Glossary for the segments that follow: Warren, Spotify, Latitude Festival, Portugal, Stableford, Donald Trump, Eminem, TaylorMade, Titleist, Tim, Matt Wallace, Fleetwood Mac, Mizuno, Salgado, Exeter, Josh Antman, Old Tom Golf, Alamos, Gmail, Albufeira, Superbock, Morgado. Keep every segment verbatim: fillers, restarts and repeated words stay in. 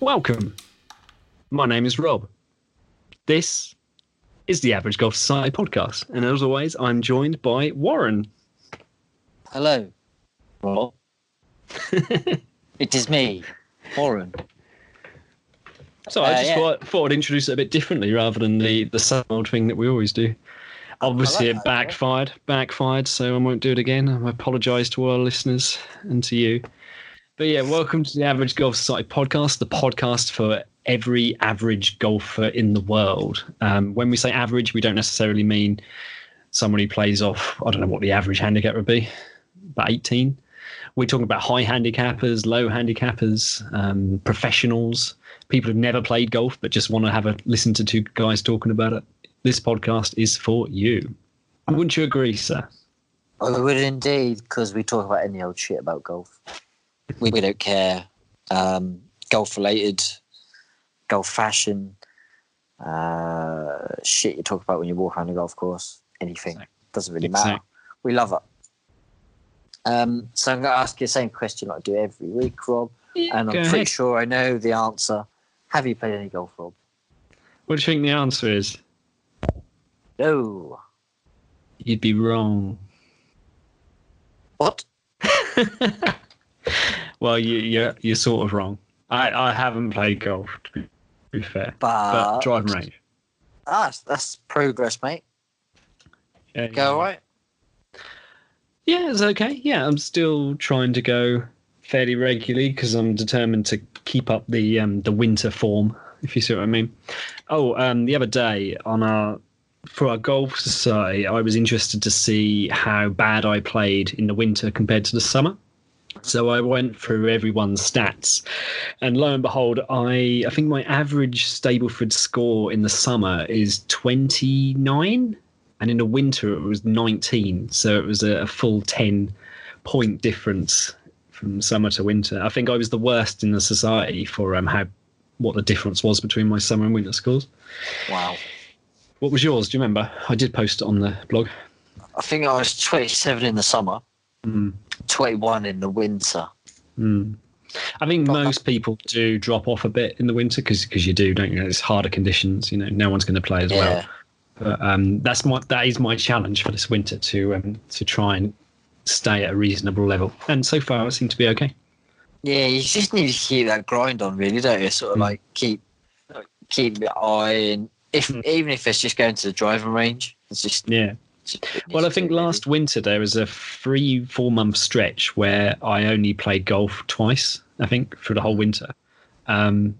Welcome. My name is Rob. This is the Average Golf Society podcast, and as always, I'm joined by Warren. Hello, Rob. It is me, Warren. So uh, I just yeah. thought, thought I'd introduce it a bit differently rather than the, the same old thing that we always do. Obviously, like it backfired, backfired, so I won't do it again. I apologise to all our listeners and to you. But yeah, welcome to the Average Golf Society podcast, the podcast for every average golfer in the world. Um, when we say average, we don't necessarily mean someone who plays off, I don't know what the average handicap would be, about eighteen. We're talking about high handicappers, low handicappers, um, professionals, people who've never played golf but just want to have a listen to two guys talking about it. This podcast is for you. Wouldn't you agree, sir? I would indeed, because we talk about any old shit about golf. We, we don't care. Um, golf-related, golf fashion, uh, shit you talk about when you walk around the golf course, anything. Doesn't really exactly. matter. We love it. Um, so I'm going to ask you the same question like I do every week, Rob. Yeah, and I'm pretty ahead. sure I know the answer. Have you played any golf, Rob? What do you think the answer is? No. You'd be wrong. What? Well, you, you're, you're sort of wrong. I, I haven't played golf, to be fair. But, but driving range. Ah, that's, that's progress, mate. Yeah, go yeah. all right? Yeah, it's okay. Yeah, I'm still trying to go fairly regularly because I'm determined to keep up the um, the winter form, if you see what I mean. Oh, um, the other day on our for our golf society, I was interested to see how bad I played in the winter compared to the summer. So I went through everyone's stats, and lo and behold, I, I think my average Stableford score in the summer is twenty-nine, and in the winter it was nineteen. So it was a, a full ten-point difference from summer to winter. I think I was the worst in the society for um how what the difference was between my summer and winter scores. Wow. What was yours? Do you remember? I did post it on the blog. I think I was twenty-seven in the summer. Mm. twenty-one in the winter. Mm. I think but most people do drop off a bit in the winter because because you do, don't you? It's harder conditions. You know, no one's going to play as yeah. well. But um, that's my that is my challenge for this winter to um, to try and stay at a reasonable level. And so far, I seem to be okay. Yeah, you just need to keep that grind on, really, don't you? Sort of mm. like keep like, keep your eye on. If mm. even if it's just going to the driving range, it's just yeah. Well, I think last winter there was a three, four month stretch where I only played golf twice, I think, for the whole winter. Um,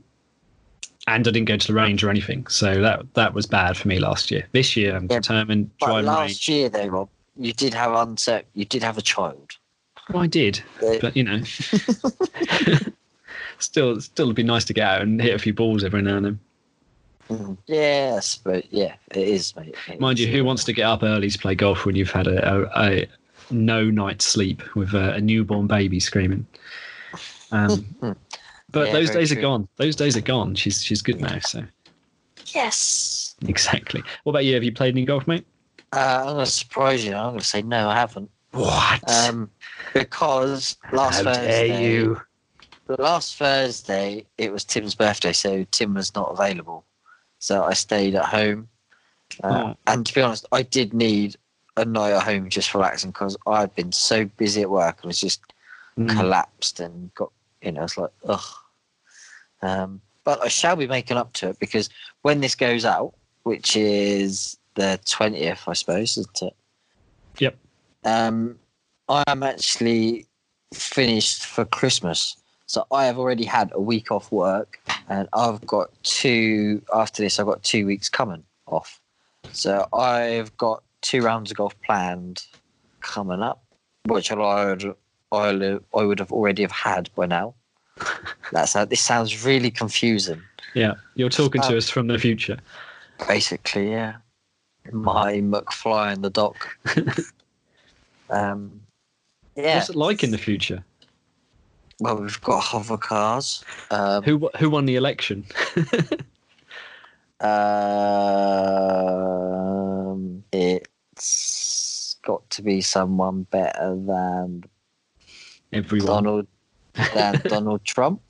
and I didn't go to the range or anything. So that that was bad for me last year. This year, I'm yeah, determined. But last range. year, though, Rob, you did have unser- you did have a child. Well, I did. Yeah. But, you know, still, still would be nice to get out and hit a few balls every now and then. Yes, but yeah, it is, mate. It Mind is. you, who wants to get up early to play golf when you've had a, a, a no night's sleep with a, a newborn baby screaming? Um, but yeah, those days true. are gone. Those days are gone. She's she's good now. So yes, exactly. What about you? Have you played any golf, mate? Uh, I'm going to surprise you. I'm going to say no, I haven't. What? Um, because last How Thursday. Dare you. Last Thursday, it was Tim's birthday, so Tim was not available. So I stayed at home. Uh, oh. And to be honest, I did need a night at home just relaxing because I'd been so busy at work and was just mm. collapsed and got, you know, I was like, ugh. Um, but I shall be making up to it because when this goes out, which is the twentieth, I suppose, isn't it? Yep. Um, I am actually finished for Christmas. So I have already had a week off work and I've got two, after this, I've got two weeks coming off. So I've got two rounds of golf planned coming up, which I would, I would have already have had by now. That's how, this sounds really confusing. Yeah, you're talking um, to us from the future. Basically, yeah. My McFly in the dock. um, yeah. What's it like in the future? Well, we've got hover cars. Um, who who won the election? um, it's got to be someone better than everyone. Donald, than Donald Trump.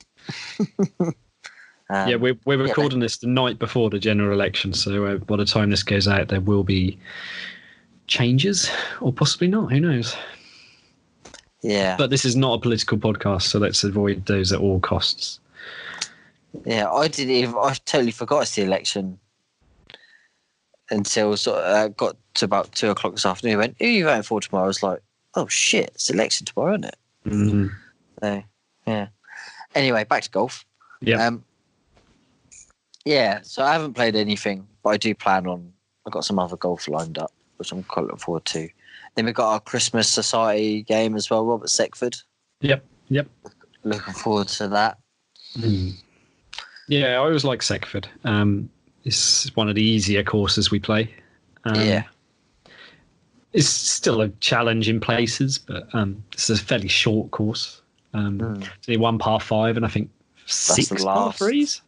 Um, yeah, we're, we're recording yeah, this the night before the general election, so uh, by the time this goes out, there will be changes, or possibly not, who knows? Yeah. But this is not a political podcast, so let's avoid those at all costs. Yeah, I didn't even, I totally forgot it's the election until sort of, uh, got to about two o'clock this afternoon. I went, who are you voting for tomorrow? I was like, oh shit, it's election tomorrow, isn't it? Mm-hmm. So, yeah. Anyway, back to golf. Yeah. Um, yeah, so I haven't played anything, but I do plan on, I've got some other golf lined up, which I'm quite looking forward to. Then we've got our Christmas Society game as well, Robert Seckford. Yep, yep. Looking forward to that. Mm. Yeah, I always like Seckford. Um, it's one of the easier courses we play. Um, yeah. It's still a challenge in places, but um, it's a fairly short course. Um, mm. It's only one par five and I think six par threes.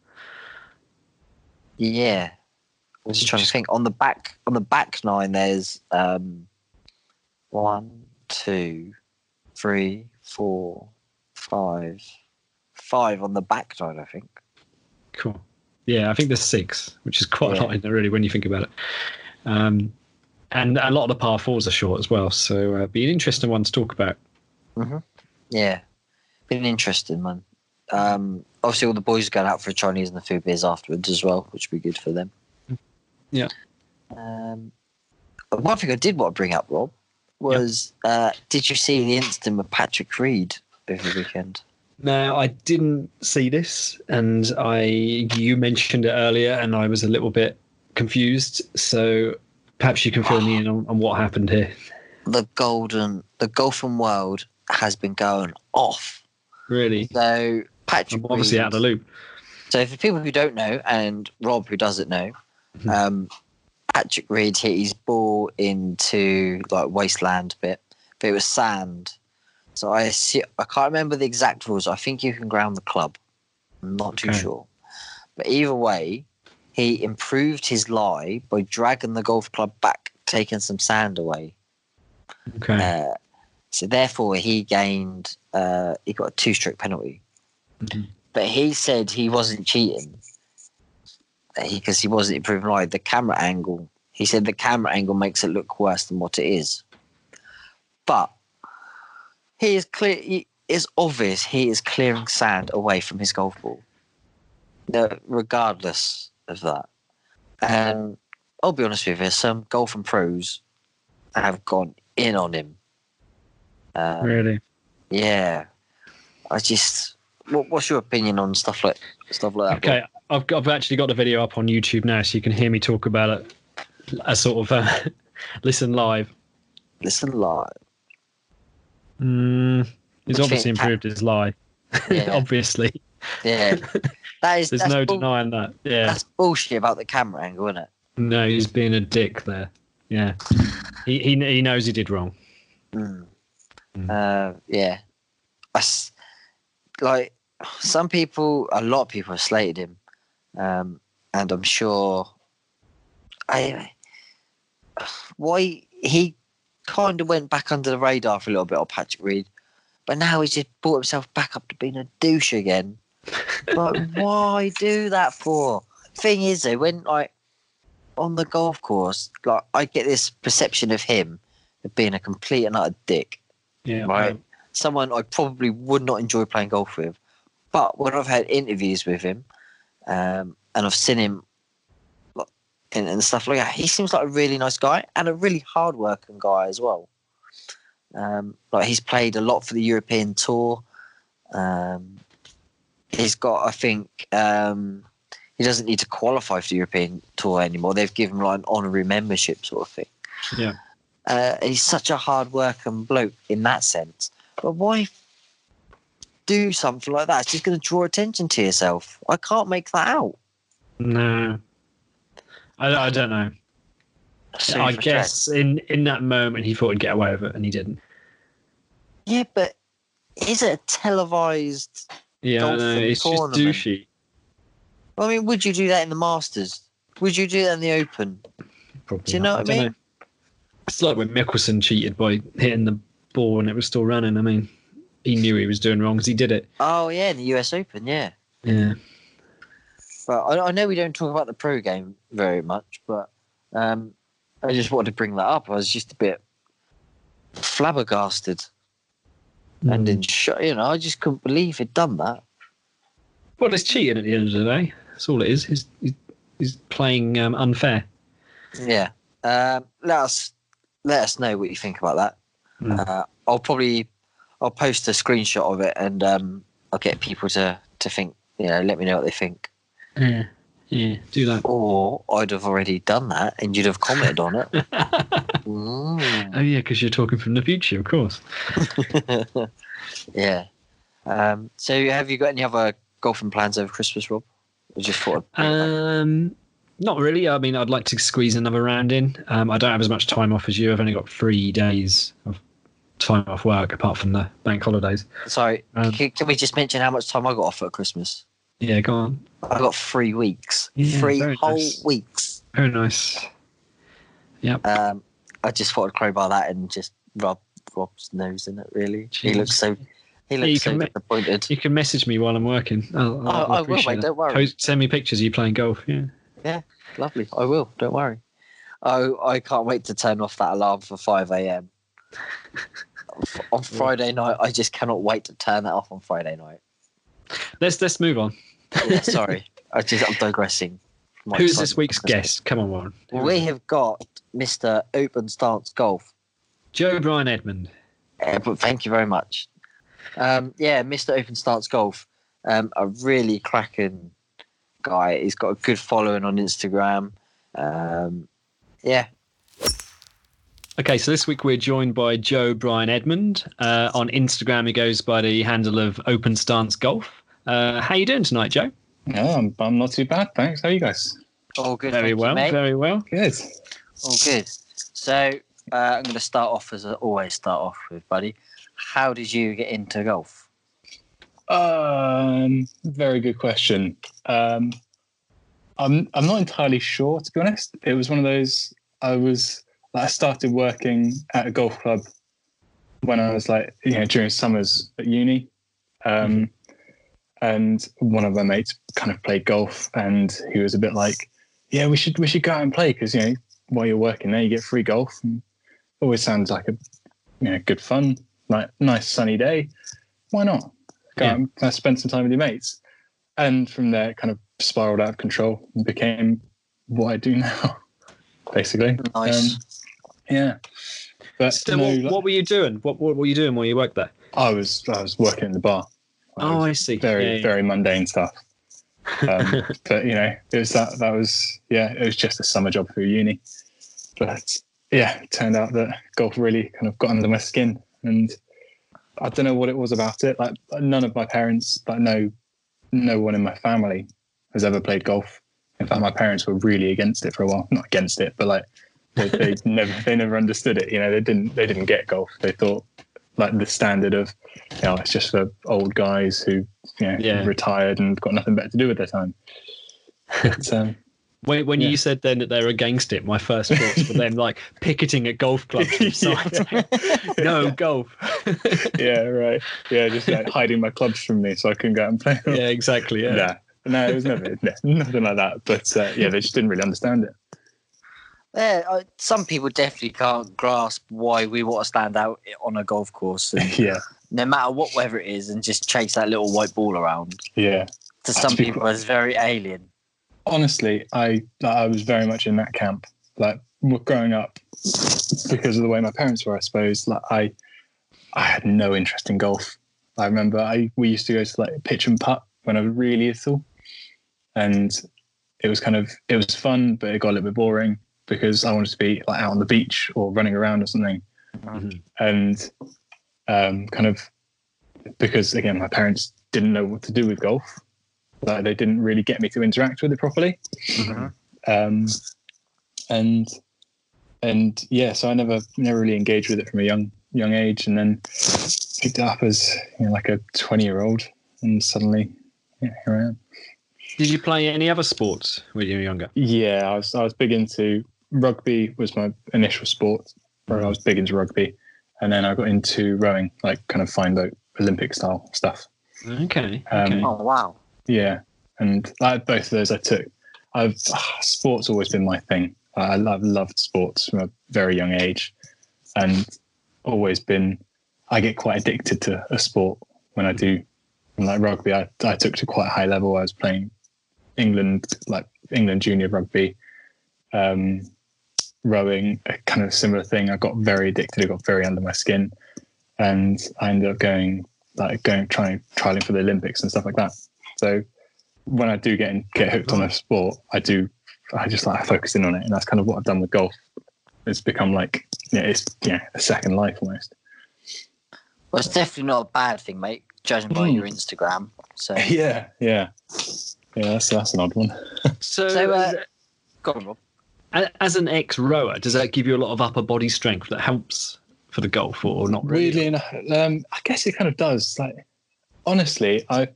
Yeah. I was just trying to think. On the back, on the back nine, there's... Um, One, two, three, four, five. Five on the back nine, I think. Cool. Yeah, I think there's six, which is quite yeah. a lot in there, really, when you think about it. Um, and a lot of the par fours are short as well, so uh, be an interesting one to talk about. Mm-hmm. Yeah, been an interesting one. Um, obviously, all the boys are going out for a Chinese and a few beers afterwards as well, which would be good for them. Yeah. Um, one thing I did want to bring up, Rob, was yep. uh, did you see the incident with Patrick Reed over the weekend? No, I didn't see this, and I you mentioned it earlier, and I was a little bit confused. So perhaps you can fill me in on, on what happened here. The golden, the golfing world has been going off. Really? So Patrick, I'm obviously Reed, out of the loop. So for people who don't know, and Rob who doesn't know, mm-hmm. um. Patrick Reed hit his ball into like wasteland bit, but it was sand. So I see, I can't remember the exact rules. I think you can ground the club. I'm not okay. too sure. But either way, he improved his lie by dragging the golf club back, taking some sand away. Okay. Uh, so therefore, he gained. Uh, he got a two-stroke penalty. Mm-hmm. But he said he wasn't cheating. Because he, he wasn't improving light, the camera angle. He said the camera angle makes it look worse than what it is. But he is clear. He, it's obvious he is clearing sand away from his golf ball, no, regardless of that. And I'll be honest with you, some golfing pros have gone in on him. Um, really? Yeah. I just. What, what's your opinion on stuff like stuff like that? Okay. Boy? I've, got, I've actually got the video up on YouTube now, so you can hear me talk about it. A sort of uh, listen live. Listen live. Mm, he's what obviously improved Pat- his lie. Yeah. Obviously. Yeah. That is. There's no bull- denying that. Yeah. That's bullshit about the camera angle, isn't it? No, he's being a dick there. Yeah. he, he he knows he did wrong. Mm. Mm. Uh, yeah. I, like some people, a lot of people have slated him. Um, and I'm sure I why he kind of went back under the radar for a little bit on Patrick Reed, but now he's just brought himself back up to being a douche again. But why do that for? Thing is, though, when like on the golf course, like I get this perception of him of being a complete and utter dick. Yeah, right. Um, someone I probably would not enjoy playing golf with. But when I've had interviews with him. Um, and I've seen him like, and, and stuff like that. He seems like a really nice guy and a really hard-working guy as well. Um, like he's played a lot for the European Tour. Um, he's got, I think, um, he doesn't need to qualify for the European Tour anymore. They've given him like an honorary membership sort of thing. Yeah, uh, and he's such a hard-working bloke in that sense. But why? Do something like that. It's just going to draw attention to yourself. I can't make that out. No, I, I don't know. So I guess in, in that moment he thought he'd get away with it and he didn't. Yeah, but is it a televised? Yeah, I know. It's just douchey. I mean, would you do that in the Masters? Would you do that in the Open? Probably. Do you know what I mean? It's like when Mickelson cheated by hitting the ball and it was still running. I mean. He knew he was doing wrong because he did it. Oh, yeah, in the U S Open, yeah. Yeah. uh, I, I know we don't talk about the pro game very much, but um, I just wanted to bring that up. I was just a bit flabbergasted mm. and in shock. You know, I just couldn't believe he'd done that. Well, it's cheating at the end of the day. That's all it is. He's, he's playing um, unfair. Yeah. Um, let us let us know what you think about that. Mm. Uh, I'll probably I'll post a screenshot of it, and um, I'll get people to, to think. You know, let me know what they think. Yeah, yeah, do that. Or I'd have already done that, and you'd have commented on it. mm. Oh yeah, because you're talking from the future, of course. yeah. Um, so, have you got any other golfing plans over Christmas, Rob? I just thought. Um, not really. I mean, I'd like to squeeze another round in. Um, I don't have as much time off as you. I've only got three days of time off work apart from the bank holidays. Sorry, um, can, can we just mention how much time I got off at Christmas? Yeah, go on. I got three weeks. Yeah, three whole nice. weeks. Very nice. Yep. Um, I just thought I'd crowbar that and just rub Rob's nose in it, really. Jeez. He looks so... He looks yeah, you so can disappointed. Me- you can message me while I'm working. I'll, I'll, oh, I will, mate. That. Don't worry. Post, send me pictures of you playing golf. Yeah. Yeah, lovely. I will. Don't worry. Oh, I can't wait to turn off that alarm for five a.m. on Friday night. I just cannot wait to turn that off on Friday night. Let's let's move on. yeah, sorry, I just I'm digressing. My Who's this week's guest? Come on, Warren. We have got Mister Open Stance Golf, Joe Bryan-Edmond. Yeah, but thank you very much. Um, yeah, Mister Open Stance Golf, um, a really cracking guy. He's got a good following on Instagram. Um, yeah. Okay, so this week we're joined by Joe Bryan-Edmond. Uh, on Instagram, he goes by the handle of Open Stance Golf. Uh, how you doing tonight, Joe? No, I'm, I'm not too bad, thanks. How are you guys? All good. Very well, you, very well. Good. All good. So uh, I'm going to start off as I always start off with, buddy. How did you get into golf? Um, very good question. Um, I'm I'm not entirely sure, to be honest. It was one of those. I was I started working at a golf club when I was like, you know, during summers at uni, um, and one of my mates kind of played golf, and he was a bit like, yeah, we should we should go out and play because you know while you're working there you get free golf. And it always sounds like a you know good fun. Like nice sunny day, why not go yeah. out and spend some time with your mates? And from there, it kind of spiraled out of control and became what I do now, basically. Nice, um, yeah. But so no, what, like, what were you doing? What, what were you doing while you worked there? I was I was working in the bar. I oh, I see. Very yeah, yeah. very mundane stuff. Um, but you know, it was that that was yeah, it was just a summer job through uni. But yeah, it turned out that golf really kind of got under my skin. And I don't know what it was about it. Like none of my parents, like no, no one in my family has ever played golf. In fact, my parents were really against it for a while. Not against it, but like they, they never, they never understood it. You know, they didn't, they didn't get golf. They thought like the standard of, you know, it's just for old guys who, you know, yeah. retired and got nothing better to do with their time. But, um, When, when yeah. you said then that they were against it, my first thoughts were them like picketing at golf clubs. yeah. No yeah. golf. yeah, right. Yeah, just like hiding my clubs from me so I couldn't go out and play. Yeah, exactly. Yeah. Nah. No, it was never no, nothing like that. But uh, yeah, they just didn't really understand it. Yeah, I, some people definitely can't grasp why we want to stand out on a golf course. And, yeah. No matter what weather it is, and just chase that little white ball around. Yeah. To That's some people, it's very alien. Honestly, I I was very much in that camp. Like growing up, because of the way my parents were, I suppose. Like I, I had no interest in golf. I remember I we used to go to like pitch and putt when I was really little, and it was kind of it was fun, but it got a little bit boring because I wanted to be like out on the beach or running around or something. Mm-hmm. And um, kind of because again, my parents didn't know what to do with golf. Like they didn't really get me to interact with it properly. Mm-hmm. Um, and, and yeah, so I never, never really engaged with it from a young, young age, and then picked it up as you know, like a twenty year old, and suddenly yeah, here I am. Did you play any other sports when you were younger? Yeah. I was, I was big into rugby was my initial sport where I was big into rugby. And then I got into rowing, like kind of fine boat Olympic style stuff. Okay. Um, okay. Oh, wow. Yeah, and like both of those I took. I've uh, sports always been my thing. Uh, I love loved sports from a very young age, and always been. I get quite addicted to a sport when I do. Like rugby, I, I took to quite a high level. I was playing England, like England junior rugby, um, rowing, a kind of similar thing. I got very addicted. I got very under my skin, and I ended up going like going trying trialing for the Olympics and stuff like that. So when I do get in, get hooked on a sport, I do. I just like I focus in on it, and that's kind of what I've done with golf. It's become like yeah, it's yeah, a second life almost. Well, it's definitely not a bad thing, mate. Judging by mm. your Instagram, so yeah, yeah, yeah. That's that's an odd one. so, so uh, go on, Rob. As an ex-rower, does that give you a lot of upper body strength that helps for the golf, or not really? Really, um, I guess it kind of does. Like, honestly, I,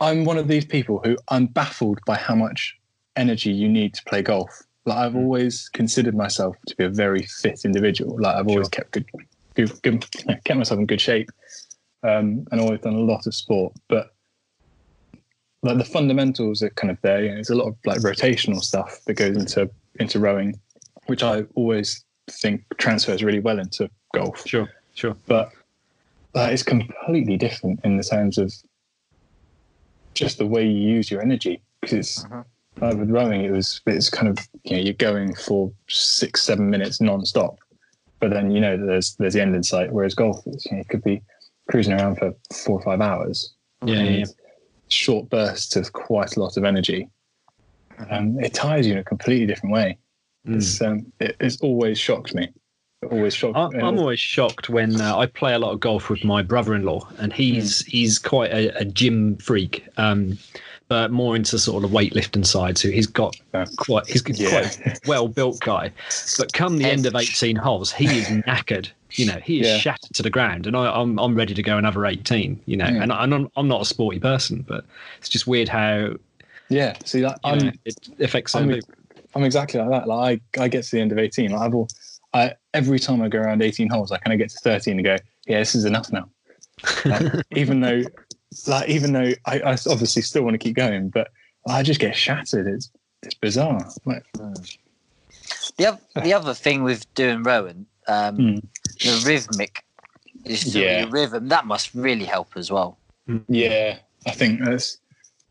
I'm one of these people who I'm baffled by how much energy you need to play golf. Like, I've always considered myself to be a very fit individual. Like, I've always sure. kept good, good, good, kept myself in good shape, um, and always done a lot of sport. But like the fundamentals are kind of there. You know, there's a lot of like rotational stuff that goes into into rowing, which I always think transfers really well into golf. Sure, sure. But that uh, is completely different in the terms of just the way you use your energy. Because uh-huh. like with rowing, it was it's kind of you know you're going for six, seven minutes non-stop, but then you know there's there's the end in sight. Whereas golf, it's, you know, it could be cruising around for four or five hours. Yeah, yeah. Short bursts of quite a lot of energy. Um, it tires you in a completely different way. Mm. It's, um, it, it's always shocked me. It always shocked I, me. I'm always shocked when uh, I play a lot of golf with my brother-in-law, and he's mm. he's quite a, a gym freak, um, but more into sort of the weightlifting side. So he's got yeah. quite he's yeah. quite a well-built guy. But come the end of eighteen holes, he is knackered. You know, he is yeah. shattered to the ground, and I, I'm I'm ready to go another eighteen. You know, mm. and, and I'm I'm not a sporty person, but it's just weird how. Yeah, see that I'm, know, it affects. I'm, I'm exactly like that. Like I, I get to the end of eighteen. Like I've all, I every time I go around eighteen holes, I kind of get to thirteen and go, yeah, this is enough now. Like, even though, like even though I, I obviously still want to keep going, but I just get shattered. It's it's bizarre. Like, uh, the other, the other thing with doing rowing, um, mm. the rhythmic, is yeah. the rhythm that must really help as well. Yeah, I think that's.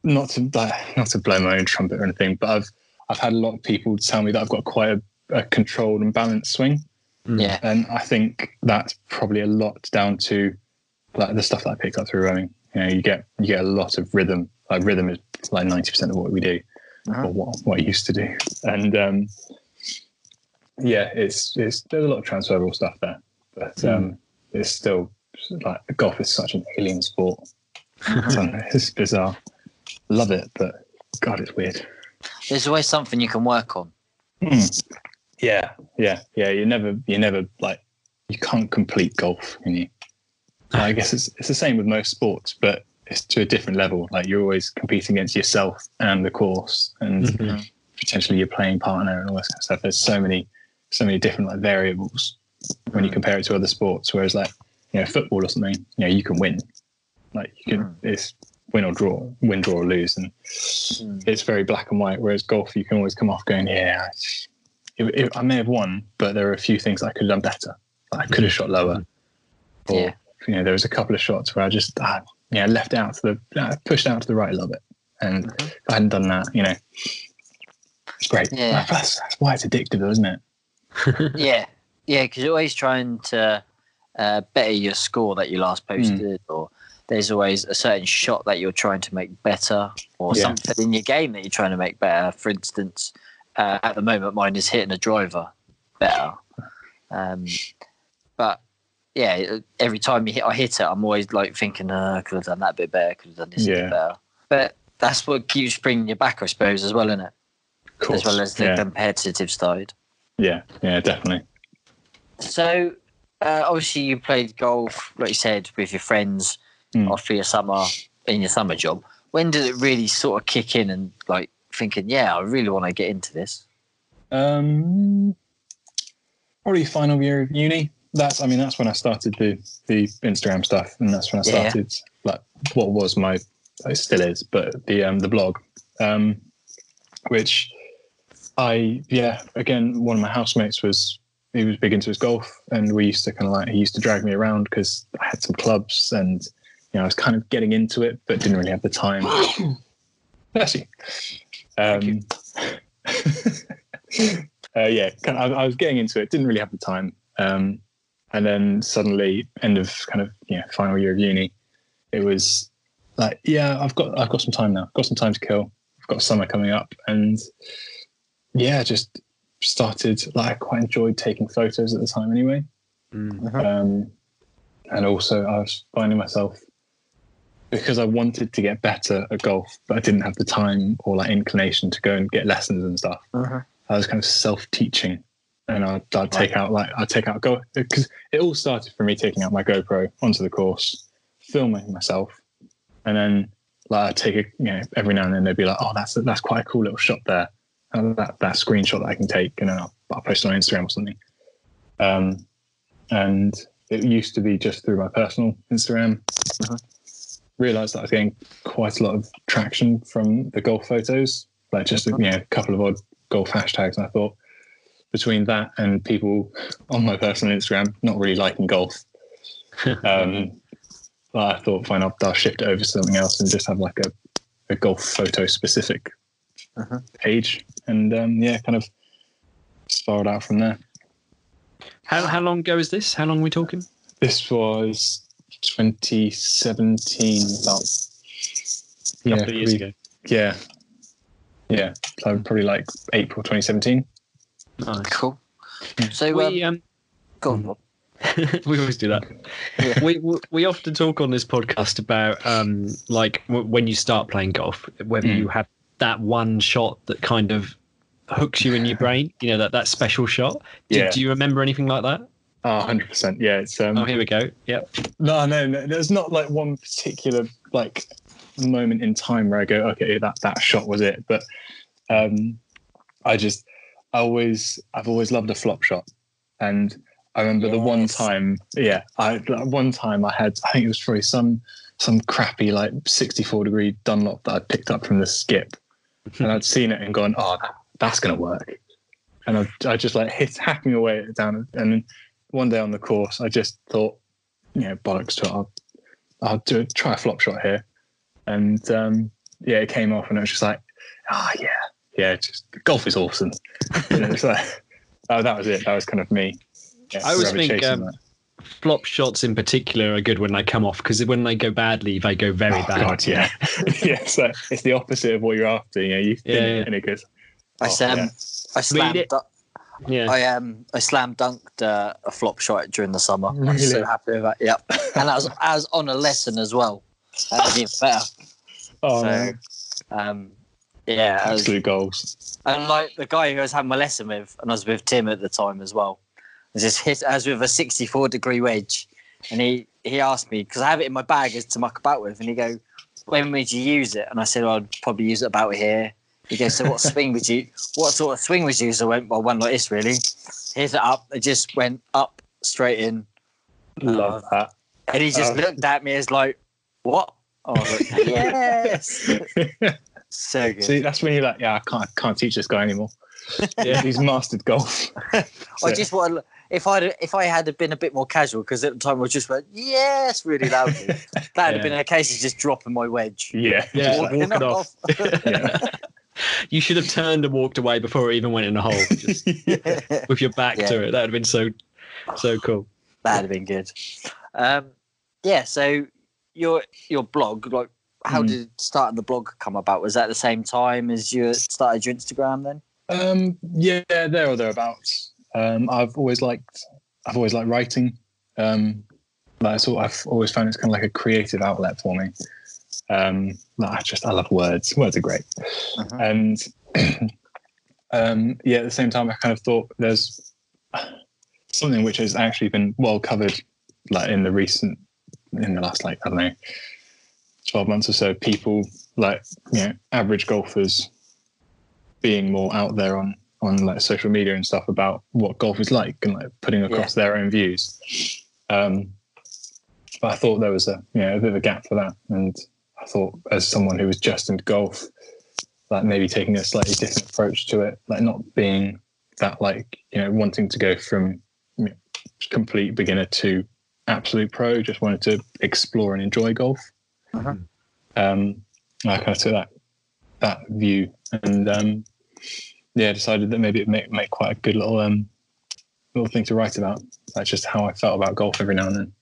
Not to like, not to blow my own trumpet or anything, but I've I've had a lot of people tell me that I've got quite a, a controlled and balanced swing. Yeah, and I think that's probably a lot down to like the stuff that I picked up through rowing. You know, you get you get a lot of rhythm. Like rhythm is like ninety percent of what we do, uh-huh. or what what I used to do. And um, yeah, it's it's there's a lot of transferable stuff there, but um, mm. it's still like golf is such an alien sport. So, it's bizarre. Love it, but God, it's weird. There's always something you can work on. Mm. Yeah, yeah, yeah. You never, you never like, you can't complete golf. Can you? Like, I guess it's it's the same with most sports, but it's to a different level. Like you're always competing against yourself and the course, and mm-hmm. potentially your playing partner and all this kind of stuff. There's so many, so many different like variables when you compare it to other sports. Whereas like you know football or something, you know you can win. Like you can. Mm. It's win or draw, win, draw or lose, and mm. it's very black and white. Whereas golf, you can always come off going, "Yeah, it, it, I may have won, but there are a few things I could have done better. Like I could have shot lower, or yeah. you know, there was a couple of shots where I just, uh, yeah, left out to the, uh, pushed out to the right a little bit, and mm-hmm. if I hadn't done that, you know, it's great. Yeah. That's, that's why it's addictive, though, isn't it? yeah, yeah, because you're always trying to uh, better your score that you last posted, mm. or. There's always a certain shot that you're trying to make better or yeah. something in your game that you're trying to make better. For instance, uh, at the moment, mine is hitting a driver better. Um, but, yeah, every time you hit, I hit it, I'm always like thinking, oh, I could have done that bit better, could have done this yeah. bit better. But that's what keeps bringing you back, I suppose, as well, isn't it? Of course. As well as the yeah. competitive side. Yeah, yeah, definitely. So, uh, obviously, you played golf, like you said, with your friends. Mm. Or for your summer in your summer job, when did it really sort of kick in and like thinking, yeah, I really want to get into this? Um, probably final year of uni. That's I mean that's when I started the the Instagram stuff, and that's when I started yeah, yeah. like what was my it still is, but the um, the blog, um, which I, yeah, again, one of my housemates was, he was big into his golf, and we used to kind of like, he used to drag me around because I had some clubs and, you know, I was kind of getting into it, but didn't really have the time. Bless you. Um, you. uh, yeah, kind of, I, I was getting into it, didn't really have the time. Um, and then suddenly, end of kind of, yeah, final year of uni, it was like, yeah, I've got, I've got some time now. I've got some time to kill. I've got summer coming up. And yeah, just started, like, I quite enjoyed taking photos at the time anyway. Mm-hmm. Um, and also I was finding myself, because I wanted to get better at golf, but I didn't have the time or like inclination to go and get lessons and stuff. Uh-huh. I was kind of self-teaching, and I'd, I'd take out like I'd take out go because it all started for me taking out my GoPro onto the course, filming myself, and then like I'd take a, you know, every now and then they'd be like, oh, that's that's quite a cool little shot there, and that that screenshot that I can take, and then I'll, I'll post it on Instagram or something. Um, and it used to be just through my personal Instagram. Uh-huh. Realised that I was getting quite a lot of traction from the golf photos, like just, you know, a couple of odd golf hashtags. And I thought between that and people on my personal Instagram not really liking golf, um, I thought, fine, I'll, I'll shift it over to something else and just have like a, a golf photo specific uh-huh. page. And um, yeah, kind of spiraled out from there. How how long ago is this? How long are we talking? This was twenty seventeen, about a couple yeah, of years probably, ago. Yeah. Yeah. So probably like April twenty seventeen. Nice. Cool. So we um, um go on. We always do that. Yeah. We we often talk on this podcast about um like w- when you start playing golf, whether mm. you have that one shot that kind of hooks you in your brain, you know, that, that special shot. Do, yeah. do you remember anything like that? Oh, one hundred percent. Yeah. It's, um, oh, here we go. Yeah. No, no, no. There's not like one particular like moment in time where I go, okay, that, that shot was it. But um, I just, I always, I've always loved a flop shot. And I remember yes. the one time, yeah, I, one time I had, I think it was probably some, some crappy like sixty-four degree Dunlop that I'd picked up from the skip. And I'd seen it and gone, oh, that, that's going to work. And I, I just like hit, hacking away down and one day on the course, I just thought, you know, bollocks to it. I'll, I'll do it, try a flop shot here. And, um, yeah, it came off and it was just like, ah, oh, yeah, yeah, just golf is awesome. You know, it's like, oh, that was it. That was kind of me. Yeah, I always think um, flop shots in particular are good when they come off, because when they go badly, they go very oh, bad. God, yeah. yeah, so it's the opposite of what you're after. You know, you think yeah, yeah. and it goes, oh, I said, yeah. I slammed it. Up. Yeah. I um I slam dunked uh, a flop shot during the summer. Really? I'm so happy with that. Yep. And I was I was on a lesson as well. That was even better. Oh, so, um, yeah, absolute was, goals. And like the guy who I was having my lesson with, and I was with Tim at the time as well. Was just hit as with a sixty-four degree wedge, and he he asked me because I have it in my bag as to muck about with, and he go, "When would you use it?" And I said, well, "I'd probably use it about here." He goes, so what swing would you, what sort of swing would you use? I went, well, one like this, really. Hit it up. It just went up, straight in. Love uh, that. And he just oh. looked at me as like, what? Oh, like, yes. So good. See, that's when you're like, yeah, I can't can't teach this guy anymore. Yeah, he's mastered golf. I so. just want to, if I if I had been a bit more casual, because at the time I just went, yes, really loudly. That would yeah. have been a case of just dropping my wedge. Yeah. yeah Walking like, walk off. off. yeah. You should have turned and walked away before it even went in the hole. Just yeah. with your back yeah. to it. That would have been so, so cool. That would have been good. Um, yeah. So your your blog, like, how mm. did starting the blog come about? Was that at the same time as you started your Instagram then? Um, yeah, there or thereabouts. Um, I've always liked, I've always liked writing. Um, that's all. I've always found it's kind of like a creative outlet for me. Um, I just, I love words. Words are great. Uh-huh. And, um, yeah, at the same time, I kind of thought there's something which has actually been well covered, like in the recent, in the last, like, I don't know, twelve months or so, people like, you know, average golfers being more out there on, on like social media and stuff about what golf is like and like putting across yeah. their own views. Um, but I thought there was a, you know, a bit of a gap for that. And I thought, as someone who was just into golf, like maybe taking a slightly different approach to it, like not being that, like, you know, wanting to go from, you know, complete beginner to absolute pro, just wanted to explore and enjoy golf. Uh-huh. Um, I kind of took that that view, and um, yeah, decided that maybe it make make quite a good little um little thing to write about. That's just how I felt about golf every now and then.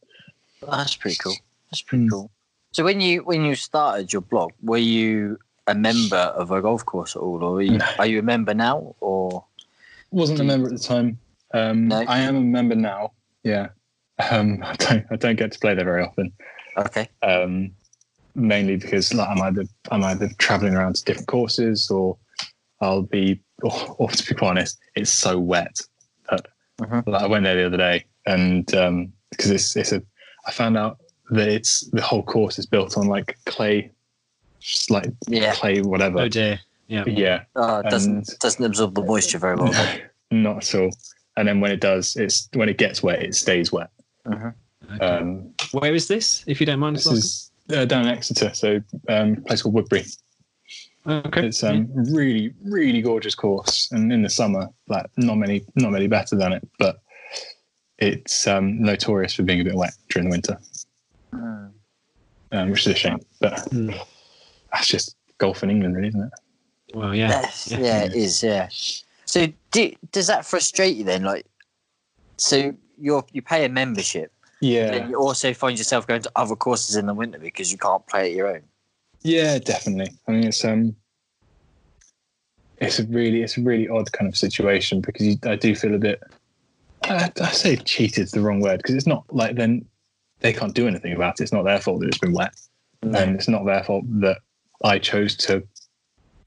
That's pretty cool. That's pretty mm. cool. So when you when you started your blog, were you a member of a golf course at all, or are you, no. are you a member now? Or wasn't a member at the time. Um, no. I am a member now. Yeah. Um, I don't I don't get to play there very often. Okay. Um, mainly because like, I'm either I'm either travelling around to different courses, or I'll be, or, or to be quite honest, it's so wet. But uh-huh. like, I went there the other day, and because um, it's it's a, I found out that it's the whole course is built on like clay, just like yeah. clay whatever. Oh dear. Yeah. Yeah. Uh, it doesn't and, doesn't absorb the moisture very well. No, not at all. And then when it does, it's when it gets wet, it stays wet. Uh-huh. Okay. Um, Where is this? If you don't mind, this is. Uh, down in Exeter, so um, a place called Woodbury. Okay, it's um yeah. really, really gorgeous course, and in the summer, like not many, not many better than it. But it's um, notorious for being a bit wet during the winter, mm. um, which is a shame. But mm. that's just golf in England, really, isn't it? Well, yeah, yeah, yeah it is. Yeah. So, do, does that frustrate you then? Like, so you you pay a membership. Yeah. And you also find yourself going to other courses in the winter because you can't play at your own. Yeah, definitely. I mean, it's um, it's a really, it's a really odd kind of situation because you, I do feel a bit. I, I say cheated's the wrong word because it's not like then they can't do anything about it. It's not their fault that it's been wet, no. and it's not their fault that I chose to,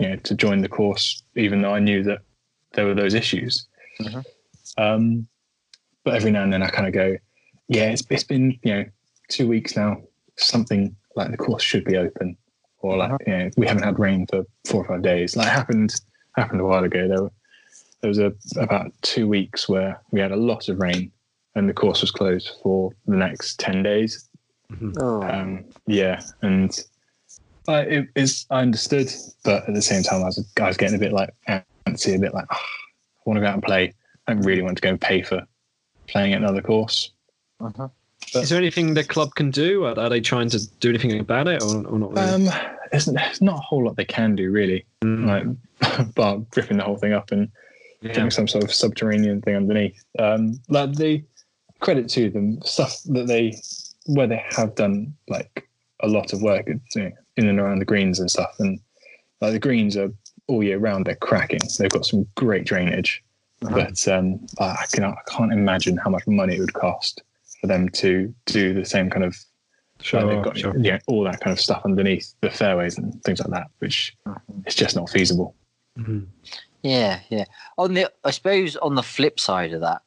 you know, to join the course even though I knew that there were those issues. Mm-hmm. Um, but every now and then I kind of go. Yeah, it's it's been, you know, two weeks now. Something like the course should be open, or like, you know, we haven't had rain for four or five days. Like happened happened a while ago. There were, there was a, about two weeks where we had a lot of rain, and the course was closed for the next ten days. Mm-hmm. Oh. Um, yeah, and I it, it's I understood, but at the same time, I was I was getting a bit like antsy, a bit like oh, I want to go out and play. I really want to go and pay for playing at another course. Uh-huh. But, is there anything the club can do? Are, are they trying to do anything about it, or, or not? Really? Um, there's, there's not a whole lot they can do, really. Mm. Like, bar ripping the whole thing up and yeah. doing some sort of subterranean thing underneath. Um, like the credit to them, stuff that they where they have done like a lot of work, you know, in and around the greens and stuff. And like the greens are all year round; they're cracking. So they've got some great drainage, uh-huh. but um, I can I can't imagine how much money it would cost. For them to do the same kind of, sure, like they've got sure. yeah, all that kind of stuff underneath the fairways and things like that, which it's just not feasible. Mm-hmm. Yeah, yeah. On the, I suppose on the flip side of that,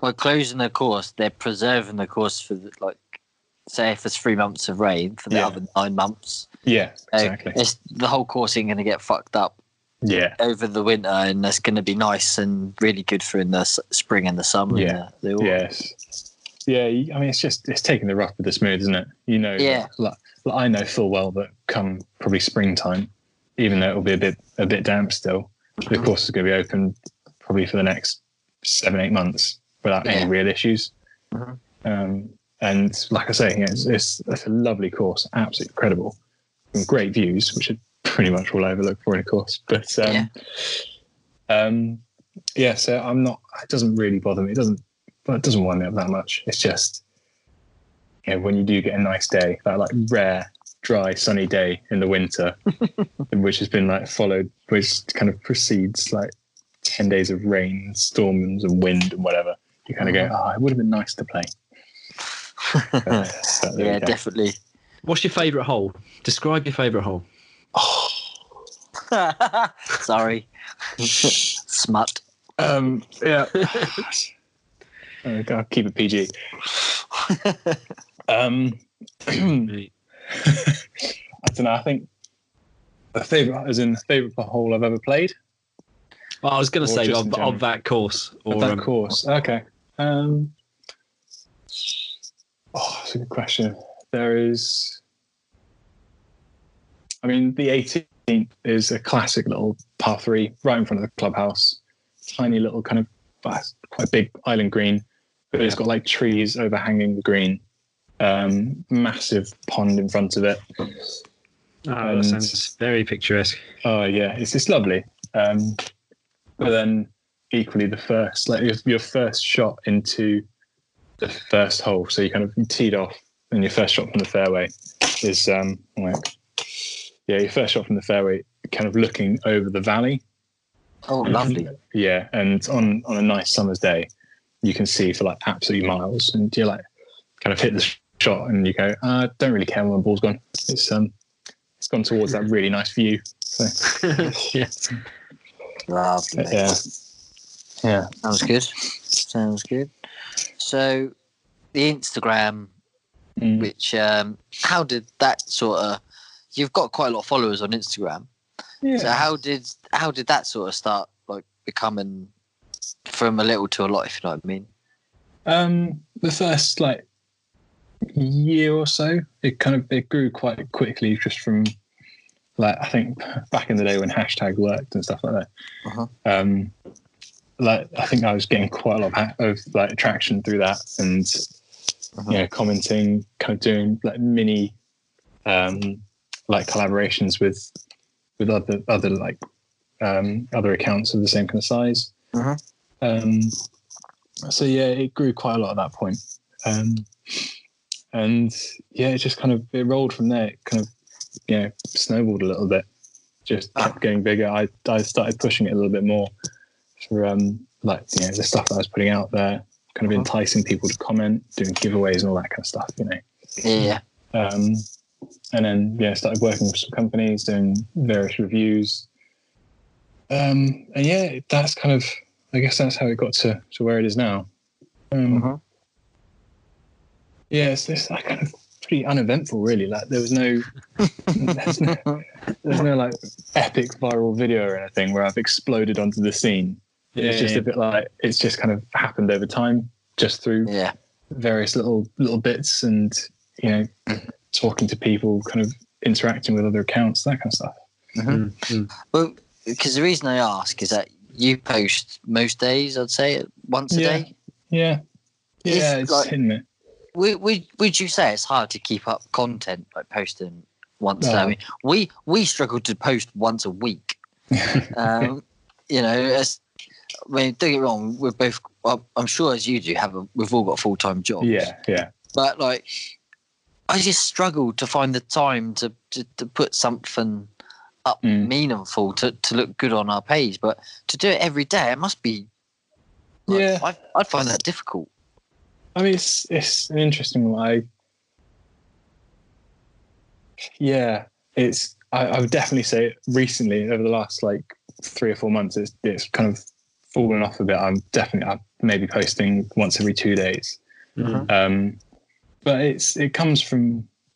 by closing the course, they're preserving the course for the, like, say, if it's three months of rain for the yeah. other nine months. Yeah, exactly. Uh, it's, the whole course ain't going to get fucked up. Yeah. Over the winter, and that's going to be nice and really good for in the s- spring and the summer. Yeah. And the, the autumn. Yes. Yeah, I mean, it's just, it's taking the rough with the smooth, isn't it? You know, yeah. like, like I know full well that come probably springtime, even though it'll be a bit a bit damp still, mm-hmm. the course is going to be open probably for the next seven, eight months without yeah. any real issues. Mm-hmm. Um, and like I say, you know, it's, it's, it's a lovely course, absolutely incredible. And great views, which are pretty much all I ever look for in a course. But um, yeah. Um, yeah, so I'm not, it doesn't really bother me. It doesn't, But it doesn't wind me up that much. It's just, you know, when you do get a nice day, that like rare, dry, sunny day in the winter, which has been like followed, which kind of precedes like ten days of rain, storms, and wind and whatever. You kind of go, oh, it would have been nice to play. uh, yeah, definitely. What's your favourite hole? Describe your favourite hole. Oh. Sorry, smut. Um, yeah. I'll keep it P G. um, I don't know. I think the favourite is in the favourite hole I've ever played. Well, I was going to say of, of that course. Or, of that um, course. Okay. Um, oh, that's a good question. There is. I mean, the eighteenth is a classic little par three right in front of the clubhouse. Tiny little kind of uh, quite big island green, but it's got like trees overhanging the green. Um, massive pond in front of it. Oh, and, that sounds very picturesque. Oh yeah, it's it's lovely. Um, but then equally the first, like your, your first shot into the first hole, so you kind of teed off, and your first shot from the fairway is um, like, yeah, your first shot from the fairway, kind of looking over the valley. Oh, lovely. Yeah, and on on a nice summer's day, you can see for like absolutely miles, and you're like, kind of hit the shot, and you go, I uh, don't really care where the ball's gone. It's um, it's gone towards that really nice view. So yeah, lovely. Yeah, yeah. Sounds good. Sounds good. So, the Instagram, mm. which um, how did that sort of? You've got quite a lot of followers on Instagram. Yeah. So how did how did that sort of start, like becoming from a little to a lot, if you know what I mean? Um, the first like year or so, it kind of it grew quite quickly, just from like I think back in the day when hashtag worked and stuff like that. Uh-huh. Um, like I think I was getting quite a lot of, ha- of like attraction through that, and uh-huh. you know, commenting, kind of doing like mini um, like collaborations with. with other other like um, other accounts of the same kind of size. Uh-huh. Um, so yeah, it grew quite a lot at that point. Um, and yeah, it just kind of, it rolled from there. It kind of, you know, snowballed a little bit, just ah. kept getting bigger. I, I started pushing it a little bit more for um, like, you know, the stuff that I was putting out there, kind of uh-huh. enticing people to comment, doing giveaways and all that kind of stuff, you know? Yeah. Um, And then, yeah, started working with some companies, doing various reviews. Um, and yeah, that's kind of, I guess that's how it got to, to where it is now. Um, uh-huh. Yeah, it's this like, kind of pretty uneventful, really. Like, there was no, there's no, there's no like epic viral video or anything where I've exploded onto the scene. Yeah, it's just yeah. a bit like, it's just kind of happened over time, just through yeah. various little, little bits and, you know, talking to people, kind of interacting with other accounts, that kind of stuff. Mm-hmm. Mm-hmm. Well, because the reason I ask is that you post most days, I'd say, once a yeah. day. Yeah. Yeah, it's, it's like, hidden it. Would, would, would you say it's hard to keep up content, like posting once oh. a day? I mean, we, we struggle to post once a week. um, you know, it's, I mean, don't get wrong, we're both, I'm sure as you do, have a, we've all got full-time jobs. Yeah, yeah. But like... I just struggled to find the time to, to, to put something up mm. meaningful to, to look good on our page. But to do it every day, it must be... Like, yeah. I, I'd find that difficult. I mean, it's it's an interesting one. I, yeah, it's... I, I would definitely say recently, over the last, like, three or four months, it's it's kind of fallen off a bit. I'm definitely... I'm maybe posting once every two days. Mm-hmm. Um But it's it comes from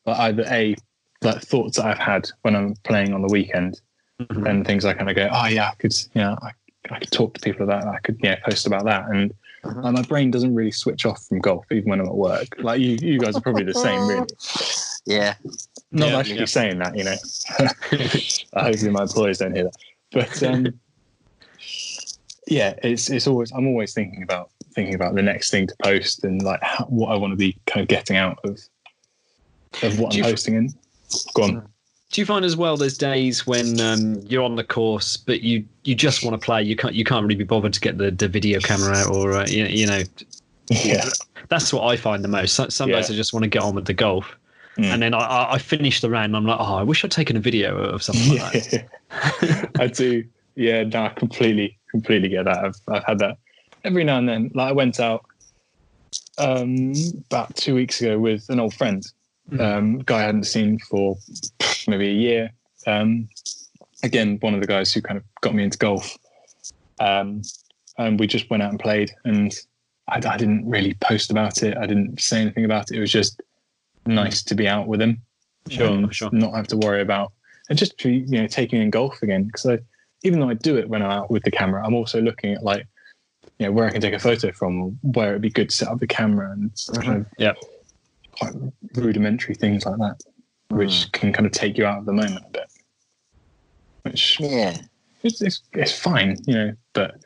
either a like thoughts that I've had when I'm playing on the weekend, mm-hmm. and things I kind of go, oh yeah, I could, you know, I, I could talk to people about that, I could, yeah, post about that, and mm-hmm. like, my brain doesn't really switch off from golf even when I'm at work. Like you, you guys are probably the same, really. Yeah, not yeah, actually yeah. saying that, you know. Hopefully my employers don't hear that. But um, yeah, it's it's always I'm always thinking about. thinking about the next thing to post and like how, what I want to be kind of getting out of of what I'm posting in. Go on. Do you find as well there's days when um, you're on the course but you, you just want to play, you can't you can't really be bothered to get the, the video camera out or uh, you, you know yeah. That's what I find the most. Some, some yeah. days I just want to get on with the golf mm. and then I, I finish the round and I'm like, oh, I wish I'd taken a video of something yeah. like that. I do yeah no I completely completely get that. I've I've had that every now and then. Like I went out um, about two weeks ago with an old friend, mm-hmm. um, guy I hadn't seen for maybe a year. Um, again, one of the guys who kind of got me into golf. Um, and we just went out and played, and I, I didn't really post about it. I didn't say anything about it. It was just nice to be out with him, sure, and sure. not have to worry about, and just, you know, taking in golf again. Because even though I do it when I'm out with the camera, I'm also looking at like, you know, where I can take a photo from, or where it'd be good to set up the camera, and mm-hmm. kind of yeah, quite rudimentary things like that, which mm. can kind of take you out of the moment a bit. which yeah, it's, it's it's fine, you know. But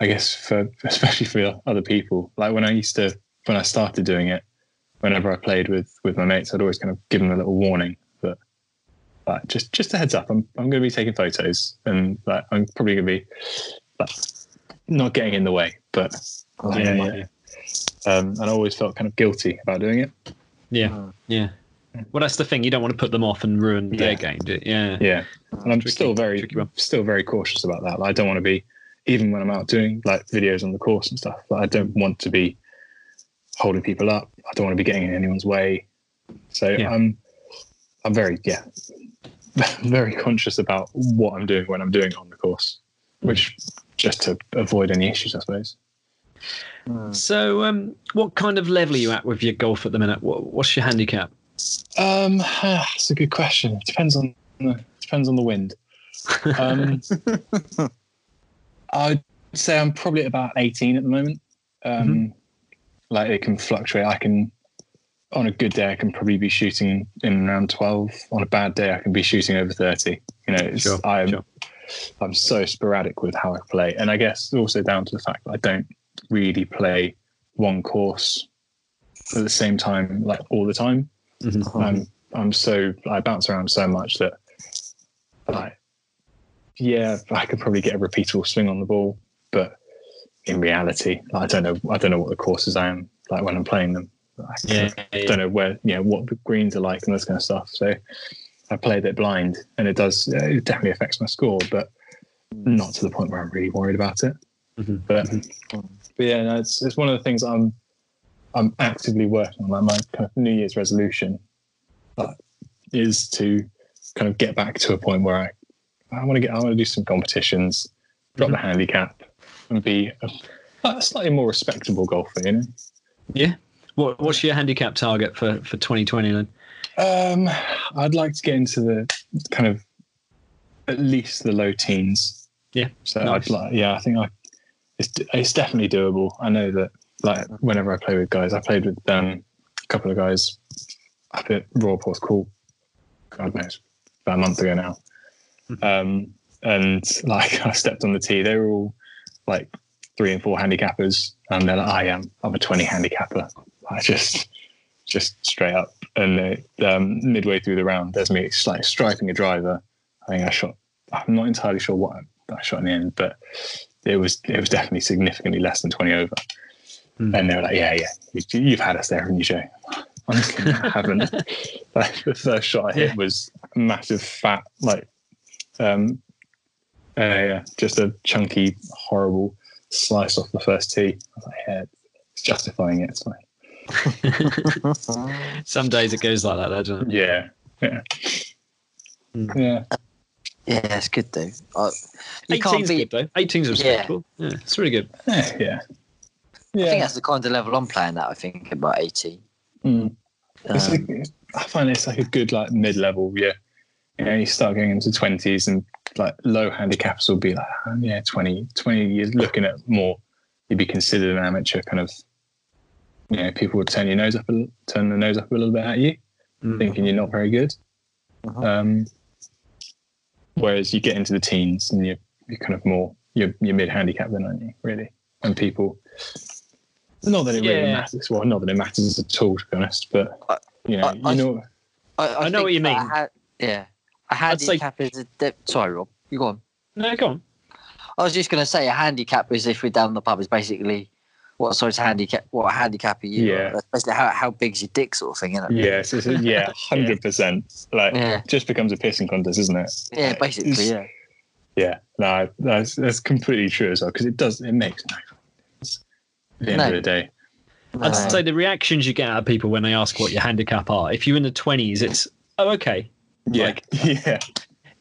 I guess for especially for other people, like when I used to when I started doing it, whenever I played with with my mates, I'd always kind of give them a little warning that like just just a heads up, I'm I'm going to be taking photos and like I'm probably going to be like not getting in the way, but like, yeah, yeah. Um, and I always felt kind of guilty about doing it. Yeah, uh, yeah. Well, that's the thing. You don't want to put them off and ruin yeah. their game, do you? Yeah, yeah. And I'm tricky, still very, still very cautious about that. Like, I don't want to be, even when I'm out doing like videos on the course and stuff. Like, I don't want to be holding people up. I don't want to be getting in anyone's way. So yeah. I'm, I'm very, yeah, very conscious about what I'm doing when I'm doing it on the course, which just to avoid any issues, I suppose. So, um, what kind of level are you at with your golf at the minute? What, what's your handicap? Um, ah, that's a good question. Depends on the, depends on the wind. Um, I'd say I'm probably at about eighteen at the moment. Um, mm-hmm. Like it can fluctuate. I can, on a good day, I can probably be shooting in around twelve. On a bad day, I can be shooting over thirty. You know, it's, sure, I'm sure. I'm so sporadic with how I play, and I guess also down to the fact that I don't really play one course at the same time, like all the time. Mm-hmm. I'm I'm so I bounce around so much that like yeah I could probably get a repeatable swing on the ball, but in reality like, I don't know I don't know what the courses I am like when I'm playing them. I yeah, kind of yeah. don't know where you know what the greens are like and this kind of stuff. So I play a bit blind, and it does it definitely affects my score, but not to the point where I'm really worried about it. Mm-hmm. But, but yeah, no, it's it's one of the things I'm. I'm actively working on. Like my kind of New Year's resolution uh, is to kind of get back to a point where I, I want to get, I want to do some competitions, drop mm-hmm. the handicap, and be a, a slightly more respectable golfer. You know. Yeah. What What's your handicap target for for twenty twenty then? Um, I'd like to get into the kind of at least the low teens. Yeah. So nice. I'd like. Yeah, I think I. It's it's definitely doable. I know that. Like whenever I play with guys, I played with um, a couple of guys up at Rawport Call, God knows, about a month ago now. Um, and like I stepped on the tee, they were all like three and four handicappers, and they're like, I am, I'm a twenty handicapper. I just, just straight up. And they, um, midway through the round, there's me like striking a driver. I think I shot. I'm not entirely sure what I, I shot in the end, but it was it was definitely significantly less than twenty over. And they were like, yeah, yeah, you've had us there, haven't you, Joe? Honestly, I haven't. Like, the first shot I hit yeah. was a massive, fat, like, um, uh, yeah, just a chunky, horrible slice off the first tee. I was like, yeah, it's justifying it, it's fine. Some days it goes like that, though, doesn't it? Yeah, yeah. Mm. Yeah. Yeah, it's good, though. Uh, you eighteen's can't be... good, though. eighteen's respectable. Yeah. yeah, it's really good. Yeah, yeah. Yeah. I think that's the kind of level I'm playing at, I think, about eighteen. Mm. Um, like, I find it's like a good like mid-level, yeah. You know, you start going into twenties and like low handicaps will be like, oh, yeah, twenty, twenty, you're looking at more, you'd be considered an amateur kind of, you know, people would turn your nose up, a, turn their nose up a little bit at you, mm. thinking you're not very good. Uh-huh. Um, whereas you get into the teens and you're, you're kind of more, you're, you're mid-handicap then, aren't you, really? And people... Not that it really yeah. matters. Well, not that it matters at all, to be honest. But you know, I, I, you know, I, I, I know what you mean. I had, yeah, a handicap say... is a de- sorry, Rob. You go on. No, go on. I was just going to say a handicap is if we're down the pub is basically what size handicap, what handicap are you? Yeah, that's basically how how big's your dick sort of thing, isn't it? Yeah, so a, yeah, hundred yeah. percent. Like, yeah. it just becomes a pissing contest, isn't it? Yeah, like, basically. Yeah. Yeah, no, that's that's completely true as well because it does it makes no. At the end no. of the day, no. I'd say the reactions you get out of people when they ask what your handicap are. If you're in the twenties, it's oh okay, yeah, like, yeah.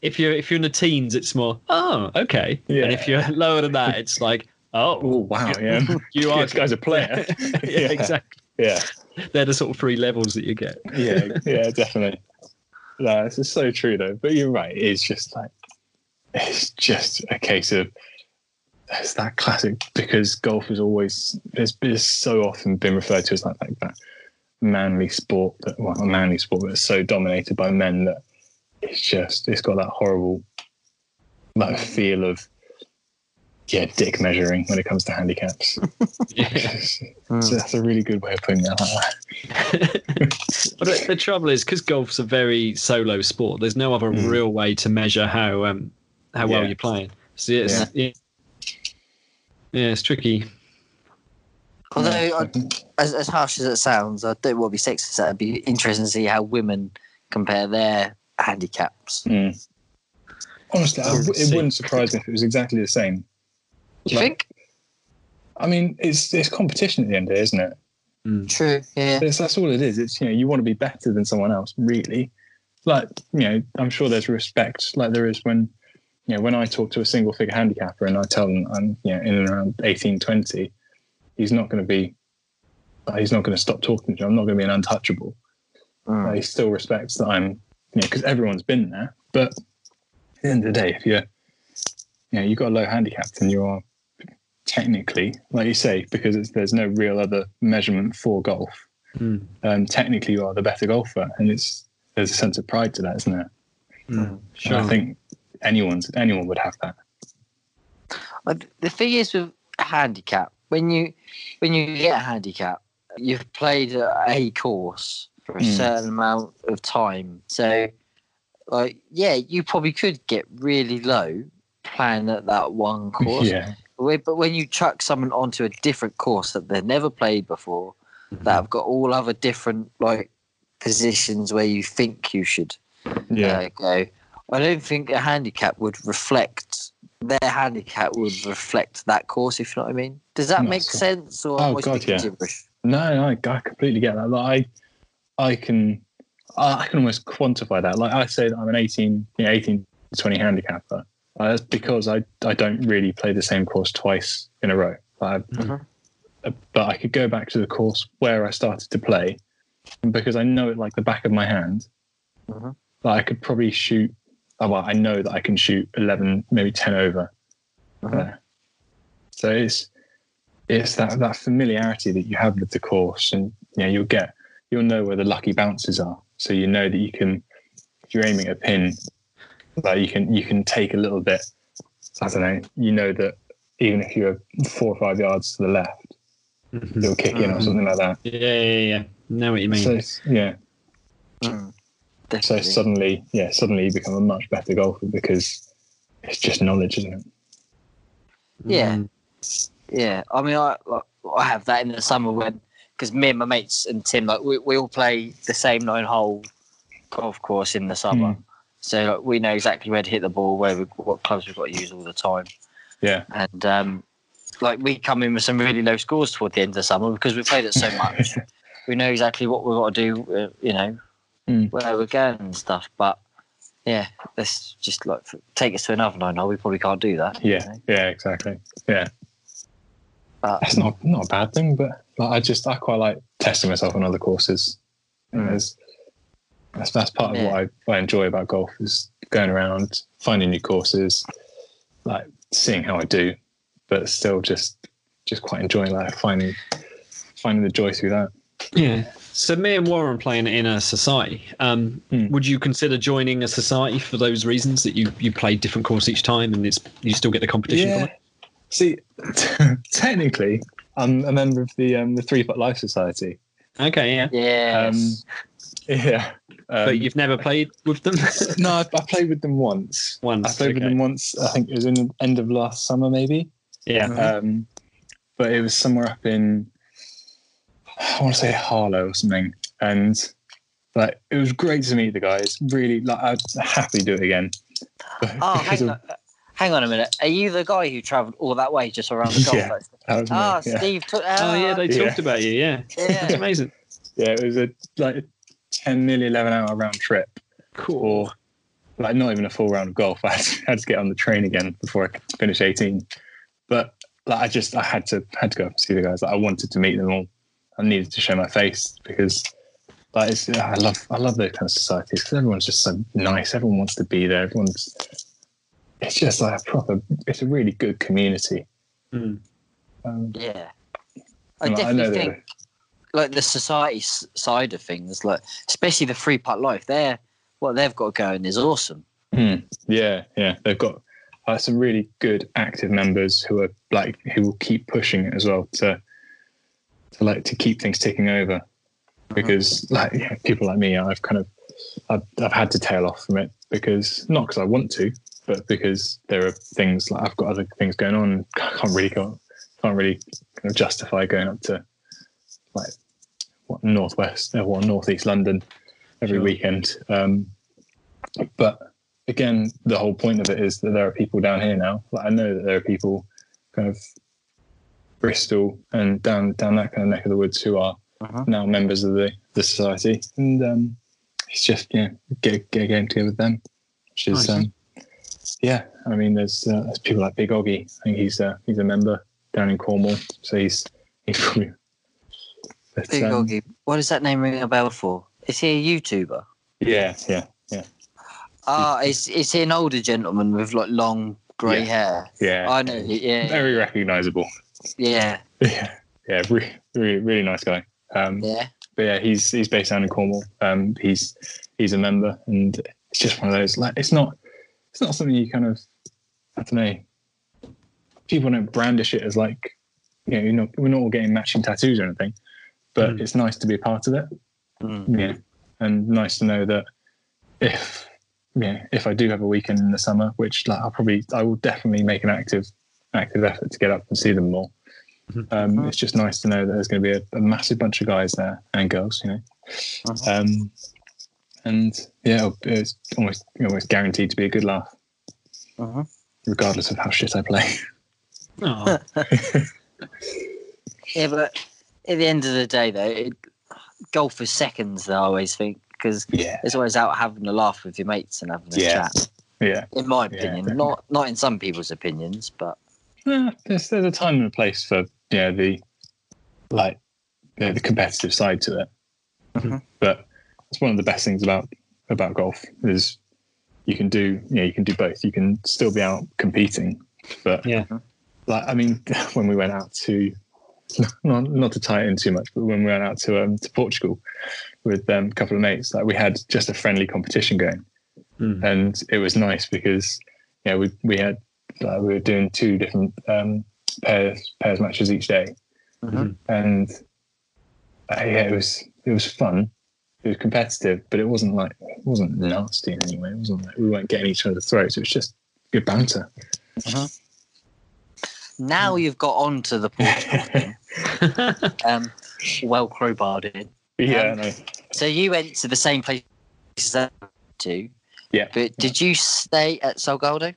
If you're if you're in the teens, it's more oh okay, yeah. And if you're lower than that, it's like oh, oh wow, yeah, you are this guy's a player, yeah, yeah, exactly, yeah. They're the sort of three levels that you get. Yeah, yeah, definitely. No, this is so true though. But you're right. It's just like it's just a case of. It's that classic because golf is always it's, it's so often been referred to as like, like that manly sport that well, not manly sport, but it's so dominated by men that it's just it's got that horrible that feel of yeah, dick measuring when it comes to handicaps. Yeah. So that's a really good way of putting that. But the trouble is, because golf's a very solo sport, there's no other mm. real way to measure how um, how yeah. well you're playing. So it's, yeah. yeah, yeah, it's tricky. Although, I, as, as harsh as it sounds, I don't want to be sexist. It'd be interesting to see how women compare their handicaps. Mm. Honestly, I, it wouldn't surprise me if it was exactly the same. You like, think? I mean, it's it's competition at the end of it, isn't it? Mm. True. Yeah. It's, that's all it is. It's, you know, you want to be better than someone else, really. Like, you know, I'm sure there's respect, like there is when, you know, when I talk to a single figure handicapper and I tell them I'm, you know, in and around eighteen, twenty, he's not going to be, uh, he's not going to stop talking to me. I'm not going to be an untouchable. Mm. Uh, he still respects that I'm, you know, because everyone's been there. But at the end of the day, if you're, you know, you've got a low handicap, then you are technically, like you say, because it's, there's no real other measurement for golf. Mm. Um, technically, you are the better golfer, and it's there's a sense of pride to that, isn't there? Mm, sure. I think anyone's anyone would have that. The thing is with handicap, when you when you get a handicap, you've played a course for a mm. certain amount of time, so. Like, yeah, you probably could get really low playing at that one course. Yeah. But when you chuck someone onto a different course that they've never played before, mm-hmm. that have got all other different like positions where you think you should yeah. uh, go, I don't think a handicap would reflect, their handicap would reflect that course, if you know what I mean. Does that no, make so. sense? Or oh, God, yeah. gibberish? No, no, I completely get that. Like, I, I can... I can almost quantify that. Like I say that I'm an eighteen, you know, eighteen to twenty handicapper. Uh, that's because I, I don't really play the same course twice in a row. Like, mm-hmm. uh, but I could go back to the course where I started to play because I know it like the back of my hand. Mm-hmm. Like I could probably shoot, oh, well, I know that I can shoot eleven, maybe ten over. Mm-hmm. uh, so it's it's that, that familiarity that you have with the course, and you know, you'll get, you'll know where the lucky bounces are. So you know that you can, if you're aiming at a pin, like you can you can take a little bit. I don't know. You know that even if you're four or five yards to the left, mm-hmm. it'll kick um, in or something like that. Yeah, yeah, yeah. Know what you mean? So, yeah. Mm, so suddenly, yeah, suddenly you become a much better golfer because it's just knowledge, isn't it? Yeah, um, yeah. I mean, I I have that in the summer when. Because me and my mates and Tim, like we, we all play the same nine-hole golf course in the summer, mm. so like, we know exactly where to hit the ball, where we, what clubs we've got to use all the time. Yeah, and um, like we come in with some really low scores toward the end of the summer because we played it so much. We know exactly what we've got to do, uh, you know, mm. where we're going and stuff. But yeah, let's just like take us to another nine-hole. We probably can't do that. Yeah, you know? Yeah, exactly. Yeah. But, that's not not a bad thing, but like, I just I quite like testing myself on other courses. Mm. There's, that's that's part of yeah. what I, what I enjoy about golf is going around, finding new courses, like seeing how I do, but still just just quite enjoying like finding finding the joy through that. Yeah. So me and Warren playing in a society. Um, mm. Would you consider joining a society for those reasons that you you play different course each time and it's you still get the competition yeah. from it? See, t- technically, I'm a member of the um, the Three Foot Life Society. Okay, yeah, yes. um, yeah. Um, but you've never played with them? No, I, I played with them once. Once, I played okay. with them once. I think it was in the end of last summer, maybe. Yeah. Um, but it was somewhere up in, I want to say Harlow or something, and like it was great to meet the guys. Really, like I'd happily do it again. Oh, hang on. Hang on a minute. Are you the guy who travelled all that way just around the golf? Yeah, that was me, ah, yeah. Steve. T- uh, oh, yeah, they yeah. talked about you. Yeah, yeah. It's amazing. Yeah, it was a like a ten, nearly eleven hour round trip. Cool. Or, like not even a full round of golf. I had, to, I had to get on the train again before I could finish eighteen. But like, I just I had to had to go up and see the guys. Like, I wanted to meet them all. I needed to show my face because like it's, I love I love those kind of societies because everyone's just so nice. Everyone wants to be there. Everyone's. It's just like a proper, it's a really good community. Mm. Um, yeah. I like, definitely I know think, like, the society s- side of things, like, especially the three-part life, they're, what they've got going is awesome. Mm. Yeah, yeah. They've got, uh, some really good active members who are like who will keep pushing it as well to to like to keep things ticking over. Because like yeah, people like me, I've kind of I've, I've had to tail off from it because not because I want to, but because there are things like I've got other things going on. And I can't really go, can't really kind of justify going up to like what northwest or northeast London every sure. weekend. Um, but again, the whole point of it is that there are people down here now. Like I know that there are people kind of Bristol and down down that kind of neck of the woods who are uh-huh. now members of the, the society, and um, it's just yeah, get, get a game together with them, which is nice. um, yeah. I mean, there's uh, there's people like Big Oggy. I think he's uh, he's a member down in Cornwall, so he's he's probably but, Big um, Oggy. What does that name ring a bell for? Is he a YouTuber? Yeah, yeah, yeah. Ah, uh, is is he an older gentleman with like long grey yeah. hair? Yeah, I know. Yeah, very recognisable. Yeah, yeah, yeah. Really, really, really nice guy. Um, yeah, but yeah, he's he's based down in Cornwall. Um, he's he's a member, and it's just one of those. Like, it's not it's not something you kind of I don't know. People don't brandish it as like you know, you're not, we're not all getting matching tattoos or anything, but mm. it's nice to be a part of it. Mm. Yeah, and nice to know that if yeah if I do have a weekend in the summer, which like I'll probably I will definitely make an active active effort to get up and see them more. Um, it's just nice to know that there's going to be a, a massive bunch of guys there and girls, you know. Um, and yeah, it's almost almost guaranteed to be a good laugh, uh-huh. regardless of how shit I play. Oh. Yeah, but at the end of the day, though, it, golf is seconds. I always think because yeah. it's always out having a laugh with your mates and having a yeah. chat. Yeah, in my opinion, yeah, not not in some people's opinions, but yeah, there's there's a time and a place for. Yeah, the like the, the competitive side to it, mm-hmm. but it's one of the best things about about golf is you can do yeah you can do both. You can still be out competing, but yeah, like I mean, when we went out to not not to tie it in too much, but when we went out to um, to Portugal with um, a couple of mates, like we had just a friendly competition going, mm. and it was nice because yeah we we had like, we were doing two different. Um, pairs pairs matches each day mm-hmm. and uh, yeah it was it was fun, it was competitive, but it wasn't like it wasn't nasty in any way. It wasn't like we weren't getting each other's throats. It was just good banter. Uh-huh. Now you've got on to the Portugal um well crowbarred in. Yeah um, no. So you went to the same place as that too? Yeah, but did you stay at Salgado?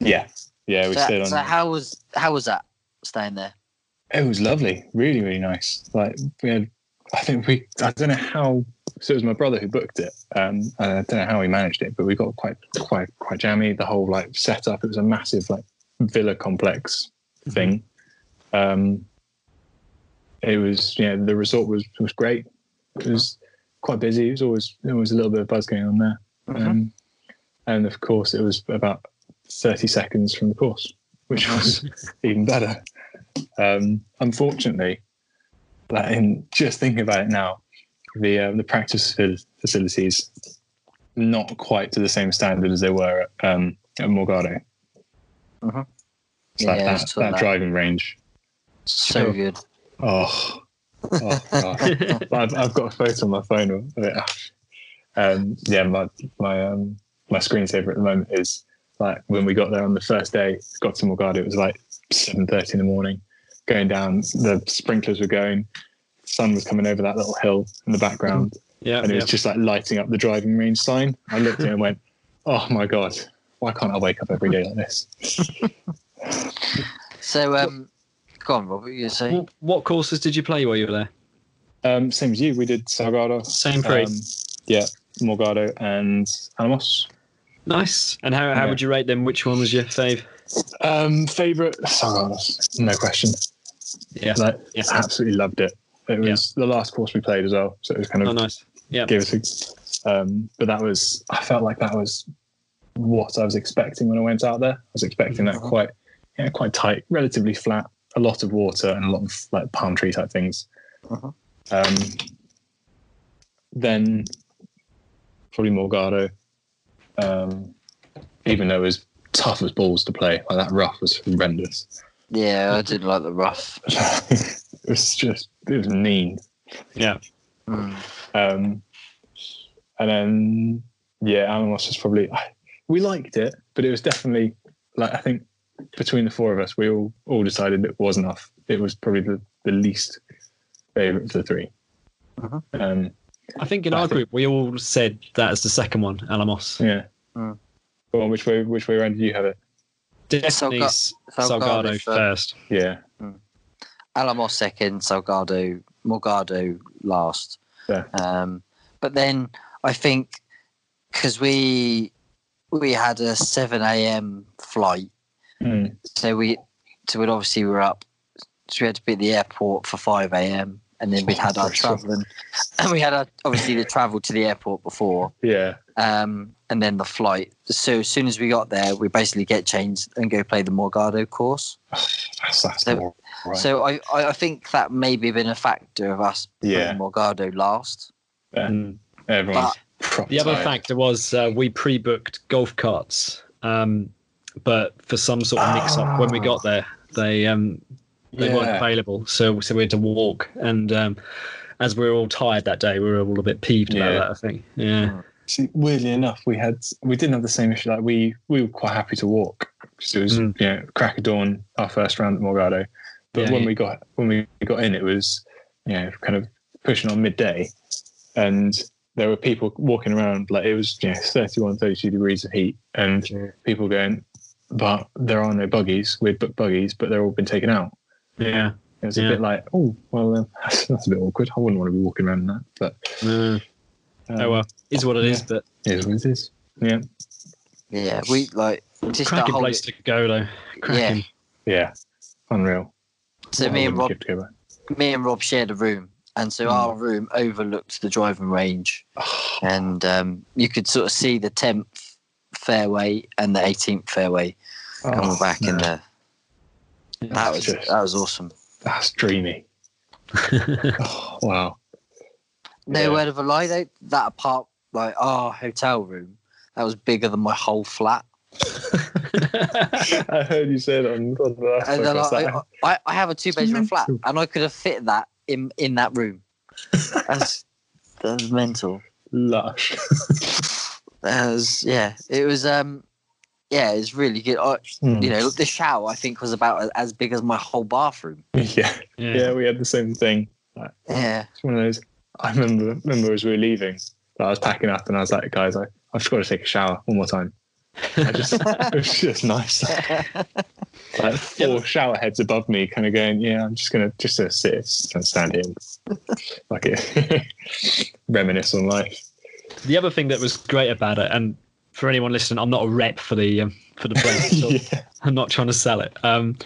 Yeah. Yeah, we so, stayed on. So how was how was that staying there? It was lovely, really, really nice. Like we had, I think we, I don't know how. So it was my brother who booked it. Um, I don't know how he managed it, but we got quite, quite, quite jammy. The whole like setup. It was a massive like villa complex thing. Um, it was yeah. The resort was was great. It was quite busy. It was always there was a little bit of buzz going on there. Um, and of course, it was about thirty seconds from the course, which was even better. Um, unfortunately, like in just thinking about it now, the uh, the practice facilities not quite to the same standard as they were at, um, at Morgado. Uh-huh. It's yeah, like yeah, that, that, that driving range. So, so good. Oh, oh God. I've, I've got a photo on my phone of it. Um, yeah, my my um, my screensaver at the moment is. Like when we got there on the first day, got to Morgado, it was like seven thirty in the morning, going down, the sprinklers were going, the sun was coming over that little hill in the background. Yeah, and it was yeah. just like lighting up the driving range sign. I looked at it and went, oh my God, why can't I wake up every day like this? So, um, go on, Robert, you say. What, what courses did you play while you were there? Um, same as you, we did Salgado. Same three. Um, yeah, Morgado and Alamos. Nice. And how how yeah. would you rate them? Which one was your fave? Um, favourite? Oh, no question. Yeah. Like, yeah. Absolutely loved it. It was yeah. the last course we played as well. So it was kind of... Oh, nice. Yeah. Gave us a, um, but that was... I felt like that was what I was expecting when I went out there. I was expecting that quite yeah, quite tight, relatively flat, a lot of water and a lot of like palm tree type things. Uh-huh. Um, then probably Morgado. Um, even though it was tough as balls to play. Like, that rough was horrendous. Yeah, I didn't like the rough. It was just, it was mean. Yeah. Mm. Um, and then, yeah, Alamos was probably, we liked it, but it was definitely, like, I think between the four of us, we all, all decided it wasn't off. It was probably the, the least favourite of the three. Uh-huh. Um, I think in I our think, group, we all said that as the second one, Alamos. Yeah. Mm. Go on, which way, which way around did you have it? Definitely Salga- Salgado, Salgado first. Yeah. Mm. Alamos second, Salgado, Morgado last. Yeah. Um, but then I think because we we had a seven a.m. flight, mm. so we so we'd obviously we were up, so we had to be at the airport for five a.m. and then we had our travelling, and we had our, obviously the travel to the airport before. Yeah. Um, and then the flight. So as soon as we got there, we basically get changed and go play the Morgado course. Oh, that's that's so, more, right. So I, I think that maybe been a factor of us yeah. playing Morgado last. Yeah. Mm. Everyone's but the other factor was uh, we pre-booked golf carts, um, but for some sort of mix-up ah. when we got there, they. Um, They yeah. weren't available, so so we had to walk. And um, as we were all tired that day, we were all a bit peeved yeah. about that, I think. Yeah. See, weirdly enough, we had we didn't have the same issue. Like we, we were quite happy to walk because it was mm. you know, crack of dawn, our first round at Morgado. But yeah, when yeah. we got when we got in, it was you know kind of pushing on midday, and there were people walking around. Like it was you know, thirty-one, thirty-two degrees of heat, and yeah. people going, but there are no buggies. We'd booked buggies, but they're all been taken out. Yeah, it was yeah. a bit like, oh, well, uh, that's, that's a bit awkward. I wouldn't want to be walking around in that, but mm. um, oh well, it is what it yeah. is. But it is what it is. Yeah, yeah. We like just cracking whole... place to go though. Cracking. Yeah, yeah, unreal. So me and Rob, me and Rob shared a room, and so mm. our room overlooked the driving range, oh. and um, you could sort of see the tenth fairway and the eighteenth fairway oh, coming back no. in there. That was just, that was awesome. That's dreamy. Oh, wow. No yeah. word of a lie though. That apart, like our hotel room, that was bigger than my whole flat. I heard you say that. On, on the last and like, I, I, I have a two-bedroom flat, and I could have fit that in in that room. That's that was mental. Lush. That was yeah. It was um. Yeah, it's really good. I, mm. You know, the shower I think was about as big as my whole bathroom. Yeah, yeah, yeah we had the same thing. Like, yeah, it's one of those. I remember, remember as we were leaving, I was packing up and I was like, guys, I I forgot to take a shower one more time. I just, it was just nice. Like four shower heads above me, kind of going, yeah, I'm just gonna just uh, sit and stand here, like it, reminisce on life. The other thing that was great about it, and for anyone listening, I'm not a rep for the um, for the place. So yeah. I'm not trying to sell it. Um,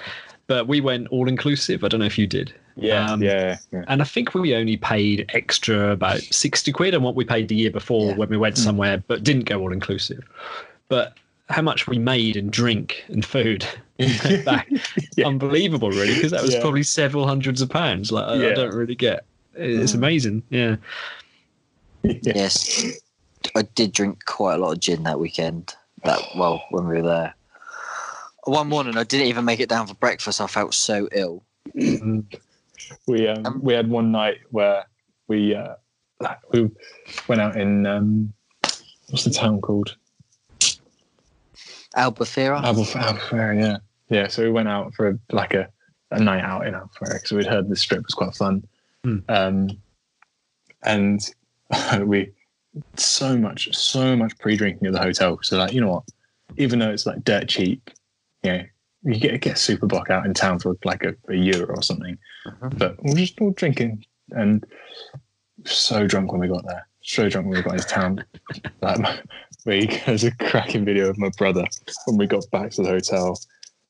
but we went all inclusive. I don't know if you did. Yeah, um, yeah, yeah. And I think we only paid extra about sixty quid on what we paid the year before yeah. when we went somewhere, but didn't go all inclusive. But how much we made in drink and food back, yeah. unbelievable, really, because that was yeah. probably several hundreds of pounds. Like I, yeah. I don't really get. It's amazing. Yeah. Yes. I did drink quite a lot of gin that weekend. That well, when we were there, one morning I didn't even make it down for breakfast. I felt so ill. We um, um, we had one night where we uh, we went out in um, what's the town called? Albufeira. Albufeira, yeah, yeah. So we went out for a, like a, a night out in Albufeira because we'd heard this trip was quite fun, mm. um, and we. so much so much pre-drinking at the hotel, so like you know what, even though it's like dirt cheap, you know, you get get Superbock out in town for like a, a euro or something, uh-huh. but we're just all drinking and so drunk when we got there so drunk when we got into town. Like my, we there's a cracking video of my brother when we got back to the hotel.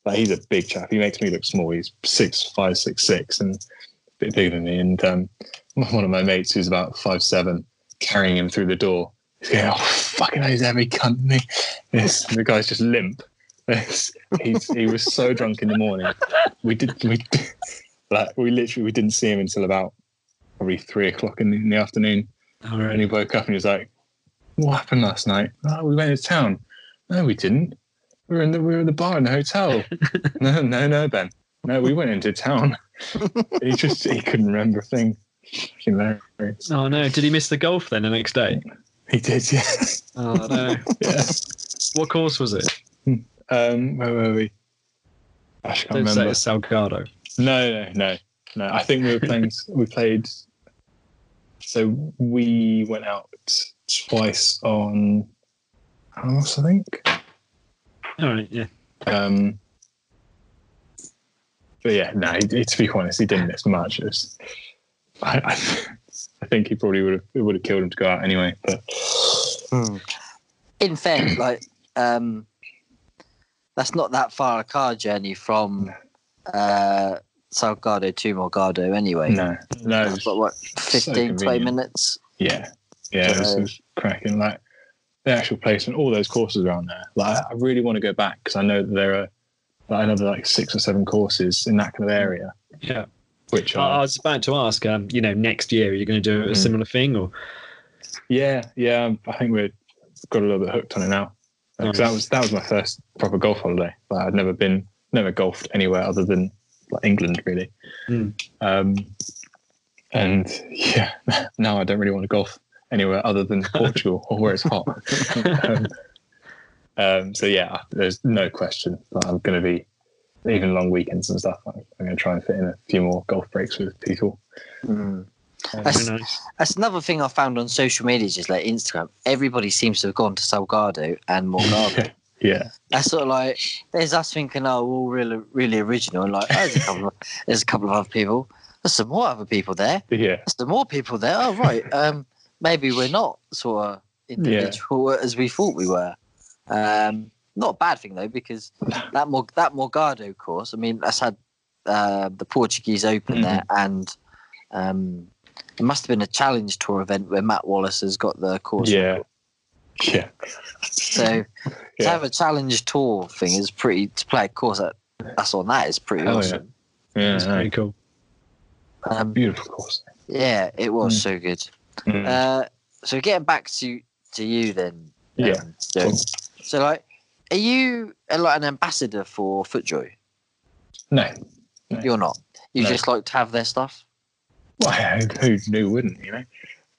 Like he's a big chap, he makes me look small, he's six five, six six and a bit bigger than me, and um, one of my mates who's about five seven carrying him through the door. He's going, oh, fucking knows every cunt me. Yes, the guy's just limp. Yes, he's, he was so drunk in the morning. We did, we like, we literally, we didn't see him until about probably three o'clock in the, in the afternoon. Oh, really? And he woke up and he was like, what happened last night? Oh, we went to town. No, we didn't. We were in the we were in the bar in the hotel. No, no, no, Ben. No, we went into town. he just he couldn't remember a thing. Hilarious. Oh no! Did he miss the golf then the next day? He did. Yeah. Oh no. Yeah. What course was it? Um, where were we? I can't Don't remember. Say it's Salgado. No, no, no, no. I think we were playing. we played. So we went out twice on Alamos, I think. All right. Yeah. Um. But yeah, no. He, to be honest, he didn't miss much. It was, I, I, I think he probably would have. It would have killed him to go out anyway. But mm. in fact, like um, that's not that far a car journey from uh, Salgado to Morgado anyway. No, no. That's what, what fifteen, so twenty minutes. Yeah, yeah. So, it was cracking. Like the actual placement, all those courses around there. Like I really want to go back because I know that there are like, another like six or seven courses in that kind of area. Yeah. Which are, I was about to ask, um, you know, next year, are you going to do a similar thing? Or yeah, yeah, I think we've got a little bit hooked on it now. Nice. That was that was my first proper golf holiday. Like, I'd never been, never golfed anywhere other than like England, really. Mm. Um, and yeah, now I don't really want to golf anywhere other than Portugal or where it's hot. um, um, so yeah, there's no question that I'm going to be. Even long weekends and stuff. I'm going to try and fit in a few more golf breaks with people. Mm. Um, that's, nice. that's another thing I found on social media, just like Instagram. Everybody seems to have gone to Salgado and Morgado. Yeah, that's sort of like there's us thinking, oh, we're all really, really original. And like oh, there's a couple of there's a couple of other people. There's some more other people there. Yeah, there's some more people there. Oh right, um, maybe we're not sort of individual yeah. as we thought we were. Um. Not a bad thing though, because that Mor- that Morgado course. I mean, that's had uh, the Portuguese Open mm-hmm. there, and um, it must have been a Challenge Tour event where Matt Wallace has got the course. Yeah, record. yeah. So yeah. to have a Challenge Tour thing is pretty. To play a course that that's on that is pretty Hell awesome. Yeah, yeah it's no. pretty cool. Um, beautiful course. Yeah, it was mm. so good. Mm. Uh, so getting back to to you then. Yeah. Um, so, cool. so like. Are you a, like an ambassador for FootJoy? No, no. You're not. You no. just like to have their stuff? Well, who knew wouldn't, you know?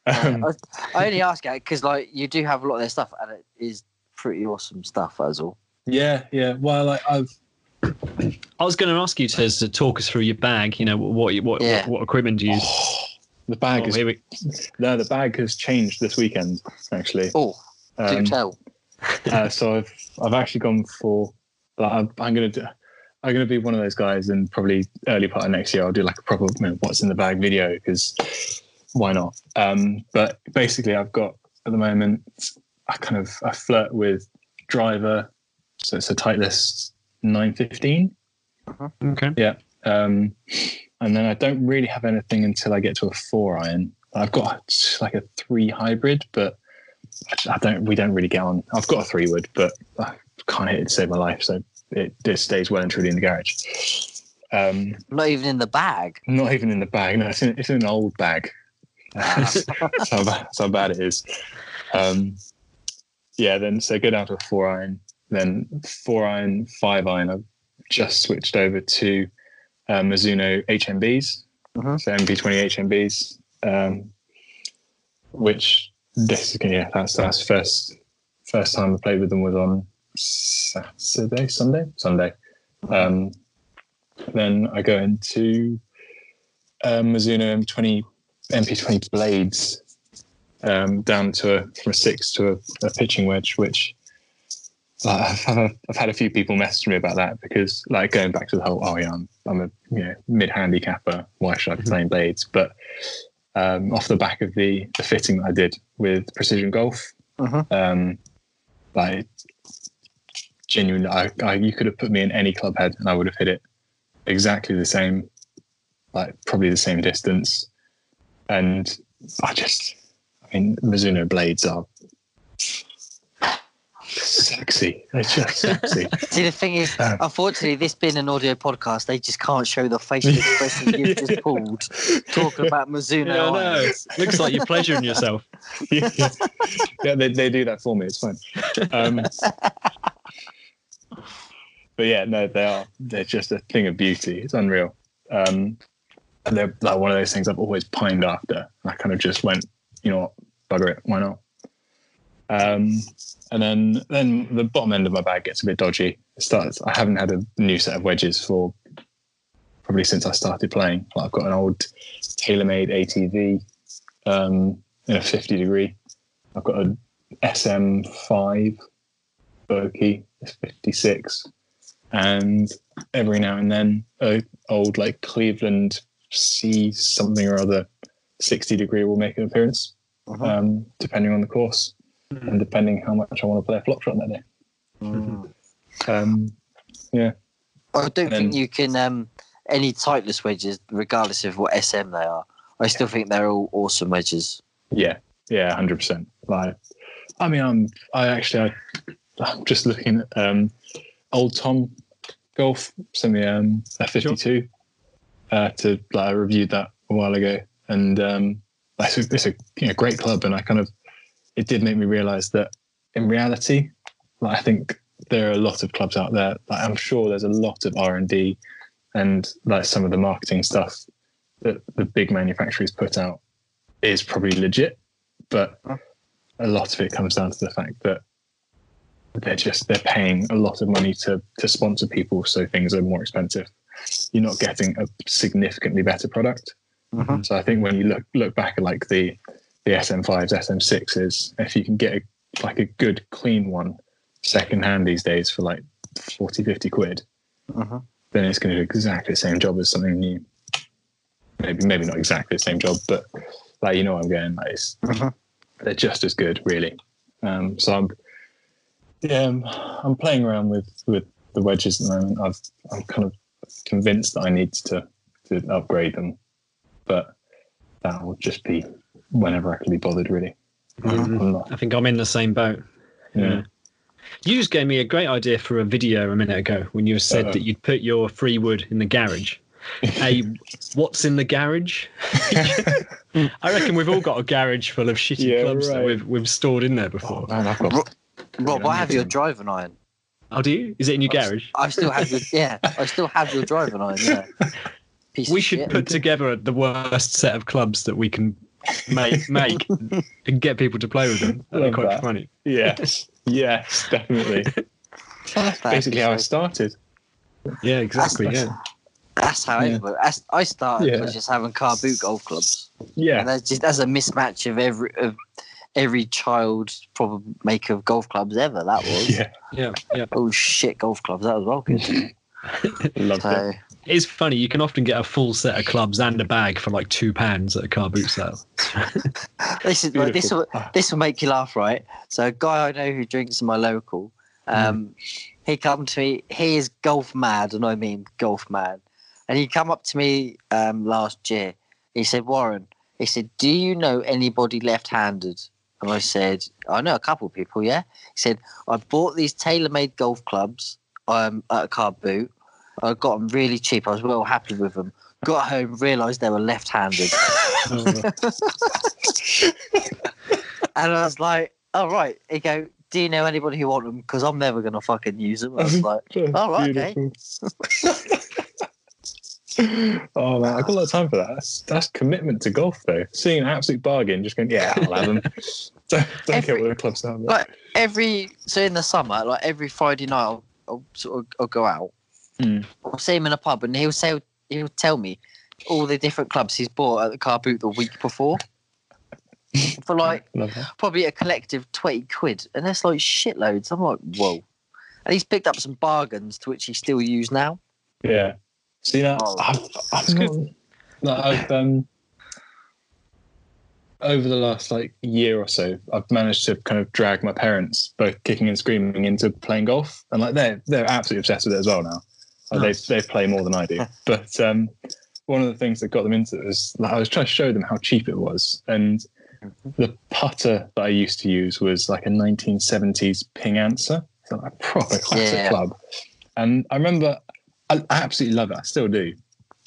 Um, uh, I, I only ask that because like, you do have a lot of their stuff and it is pretty awesome stuff, that's all. Yeah, yeah. Well, like, I've... I was going to ask you to, to talk us through your bag. You know, what what, yeah. what, what equipment do you use? Oh, the bag oh, is... Here we... No, the bag has changed this weekend, actually. Oh, do um, tell. uh, so I've I've actually gone for like, I'm, I'm gonna do, I'm gonna be one of those guys, and probably early part of next year I'll do like a proper you know, what's in the bag video because why not? Um, but basically I've got at the moment I kind of I flirt with driver, so it's a Titleist nine fifteen. Uh-huh. Okay. Yeah. Um, and then I don't really have anything until I get to a four iron. I've got like a three hybrid, but. I don't. We don't really get on. I've got a three wood, but I can't hit it to save my life, so it, it stays well and truly in the garage. Um, not even in the bag. Not even in the bag. No, it's in, it's in an old bag. That's, that's, how bad, that's how bad it is. Um, yeah. Then so go down to a four iron. Then four iron, five iron. I've just switched over to uh, Mizuno H M Bs. Uh-huh. So M P twenty H M Bs, um, which. This yeah, that's that's first first time I played with them was on Saturday, Sunday, Sunday. Um, then I go into uh, Mizuno M twenty M P twenty blades um, down to a, from a six to a, a pitching wedge, which uh, I've, I've had a few people message me about that because like going back to the whole oh yeah I'm, I'm a you know mid handicapper, why should I be playing blades? But Um, off the back of the, the fitting that I did with Precision Golf, uh-huh. um, like genuinely, I, I, you could have put me in any club head and I would have hit it exactly the same, like probably the same distance. And I just, I mean, Mizuno blades are sexy. They're just sexy. See, the thing is, um, unfortunately, this being an audio podcast, they just can't show the facial expression you've yeah. just pulled talking about Mizuno. Yeah, I know. Looks like you're pleasuring yourself. yeah, yeah. yeah they, they do that for me. It's fine. Um, But yeah, no, they are. They're just a thing of beauty. It's unreal. Um, and they're like one of those things I've always pined after. I kind of just went, you know what, bugger it, why not? Um, and then then the bottom end of my bag gets a bit dodgy. It starts. I haven't had a new set of wedges for probably since I started playing. Like I've got an old TaylorMade A T V um, in a fifty degree. I've got a S M five Berkey, fifty-six, and every now and then an old like Cleveland C something or other sixty degree will make an appearance, uh-huh. um, depending on the course mm-hmm. and depending how much I want to play a flop shot that day. Mm-hmm. Um, yeah, I don't and think then, you can um, any Titleist wedges, regardless of what S M they are. I still yeah. think they're all awesome wedges. Yeah, yeah, one hundred percent. Like, I mean, I'm I actually I, I'm just looking at um, Old Tom Golf sent me um, a fifty-two uh, to like I reviewed that a while ago, and um, it's a, it's a you know, great club, and I kind of it did make me realise that in reality, like I think there are a lot of clubs out there. Like, I'm sure there's a lot of R and D and like some of the marketing stuff that the big manufacturers put out is probably legit, but a lot of it comes down to the fact that they're just they're paying a lot of money to to sponsor people, so things are more expensive. You're not getting a significantly better product. Mm-hmm. So I think when you look look back at like the the S M fives, S M sixes, if you can get a, like a good clean one second hand these days for like forty, fifty quid, mm-hmm. then it's going to do exactly the same job as something new. Maybe maybe not exactly the same job, but like you know what I'm getting. Like it's, mm-hmm. they're just as good, really. Um, so I'm. Yeah, I'm, I'm playing around with, with the wedges at the moment. I've, I'm kind of convinced that I need to, to upgrade them, but that will just be whenever I can be bothered, really. Mm-hmm. I think I'm in the same boat. Yeah. yeah. You just gave me a great idea for a video a minute ago when you said uh, that you'd put your free wood in the garage. Hey, what's in the garage? I reckon we've all got a garage full of shitty yeah, clubs right. that we've, we've stored in there before. Oh, man, I've got... Rob, I have your driving iron. Oh, do you? Is it in your I garage? St- I still have your yeah. I still have your driving iron. Yeah. Piece we should shit. put together the worst set of clubs that we can make make and get people to play with them. That'd be quite that. funny. Yes, yes, definitely. That's basically how I started. Yeah, exactly. That's, yeah, that's how yeah. I, that's, I started. Yeah. Was just having car boot golf clubs. Yeah, and that's just that's a mismatch of every. Of, every child probably maker of golf clubs ever. That was yeah yeah, yeah. oh shit golf clubs, that was well good. Loved so. it. It's funny, you can often get a full set of clubs and a bag for like two pounds at a car boot sale. This is like, this will this will make you laugh, right? So a guy I know who drinks in my local, um, mm. he come to me, he is golf mad, and I mean golf mad, and he come up to me um, last year. He said, Warren, he said, do you know anybody left-handed? And I said, I know a couple of people, yeah. He said, I bought these TaylorMade golf clubs um, at a car boot. I got them really cheap. I was well happy with them. Got home, realised they were left-handed. Oh. And I was like, all right. He go, do you know anybody who want them? Because I'm never going to fucking use them. I was like, all right, beautiful. Okay. Oh man, I've got a lot of time for that. That's, that's commitment to golf, though. Seeing an absolute bargain, just going, yeah, I'll have them. Don't, don't every, care what the clubs are. Like every, so in the summer, like every Friday night, I'll, I'll sort of I'll go out. Mm. I'll see him in a pub, and he'll say he'll tell me all the different clubs he's bought at the car boot the week before for like probably a collective twenty quid, and that's like shitloads. I'm like, whoa, and he's picked up some bargains to which he still uses now. Yeah. See now, I've, I've, not, no, I've um, over the last like year or so, I've managed to kind of drag my parents, both kicking and screaming, into playing golf, and like they're they're absolutely obsessed with it as well now. Like, nice. They they play more than I do. But um, one of the things that got them into it was like, I was trying to show them how cheap it was, and the putter that I used to use was like a nineteen seventies Ping Anser, so like a proper classic yeah. club, and I remember. I absolutely love it. I still do.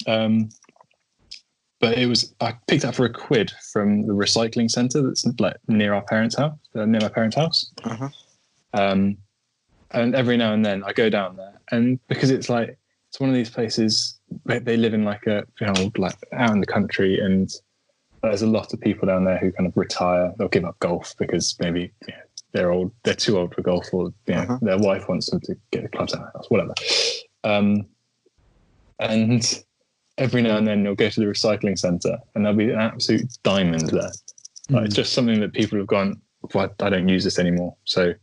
Um, but it was, I picked up for a quid from the recycling centre that's like near our parents' house, uh, near my parents' house. Uh-huh. Um, and every now and then I go down there, and because it's like it's one of these places where they live in like a, you know, like out in the country, and there's a lot of people down there who kind of retire. They'll give up golf because maybe, you know, they're old, they're too old for golf, or you know, uh-huh. their wife wants them to get the clubs out of the house, whatever. Um, and every now and then you'll go to the recycling centre and there'll be an absolute diamond there. Like, it's just something that people have gone, well, I don't use this anymore. So,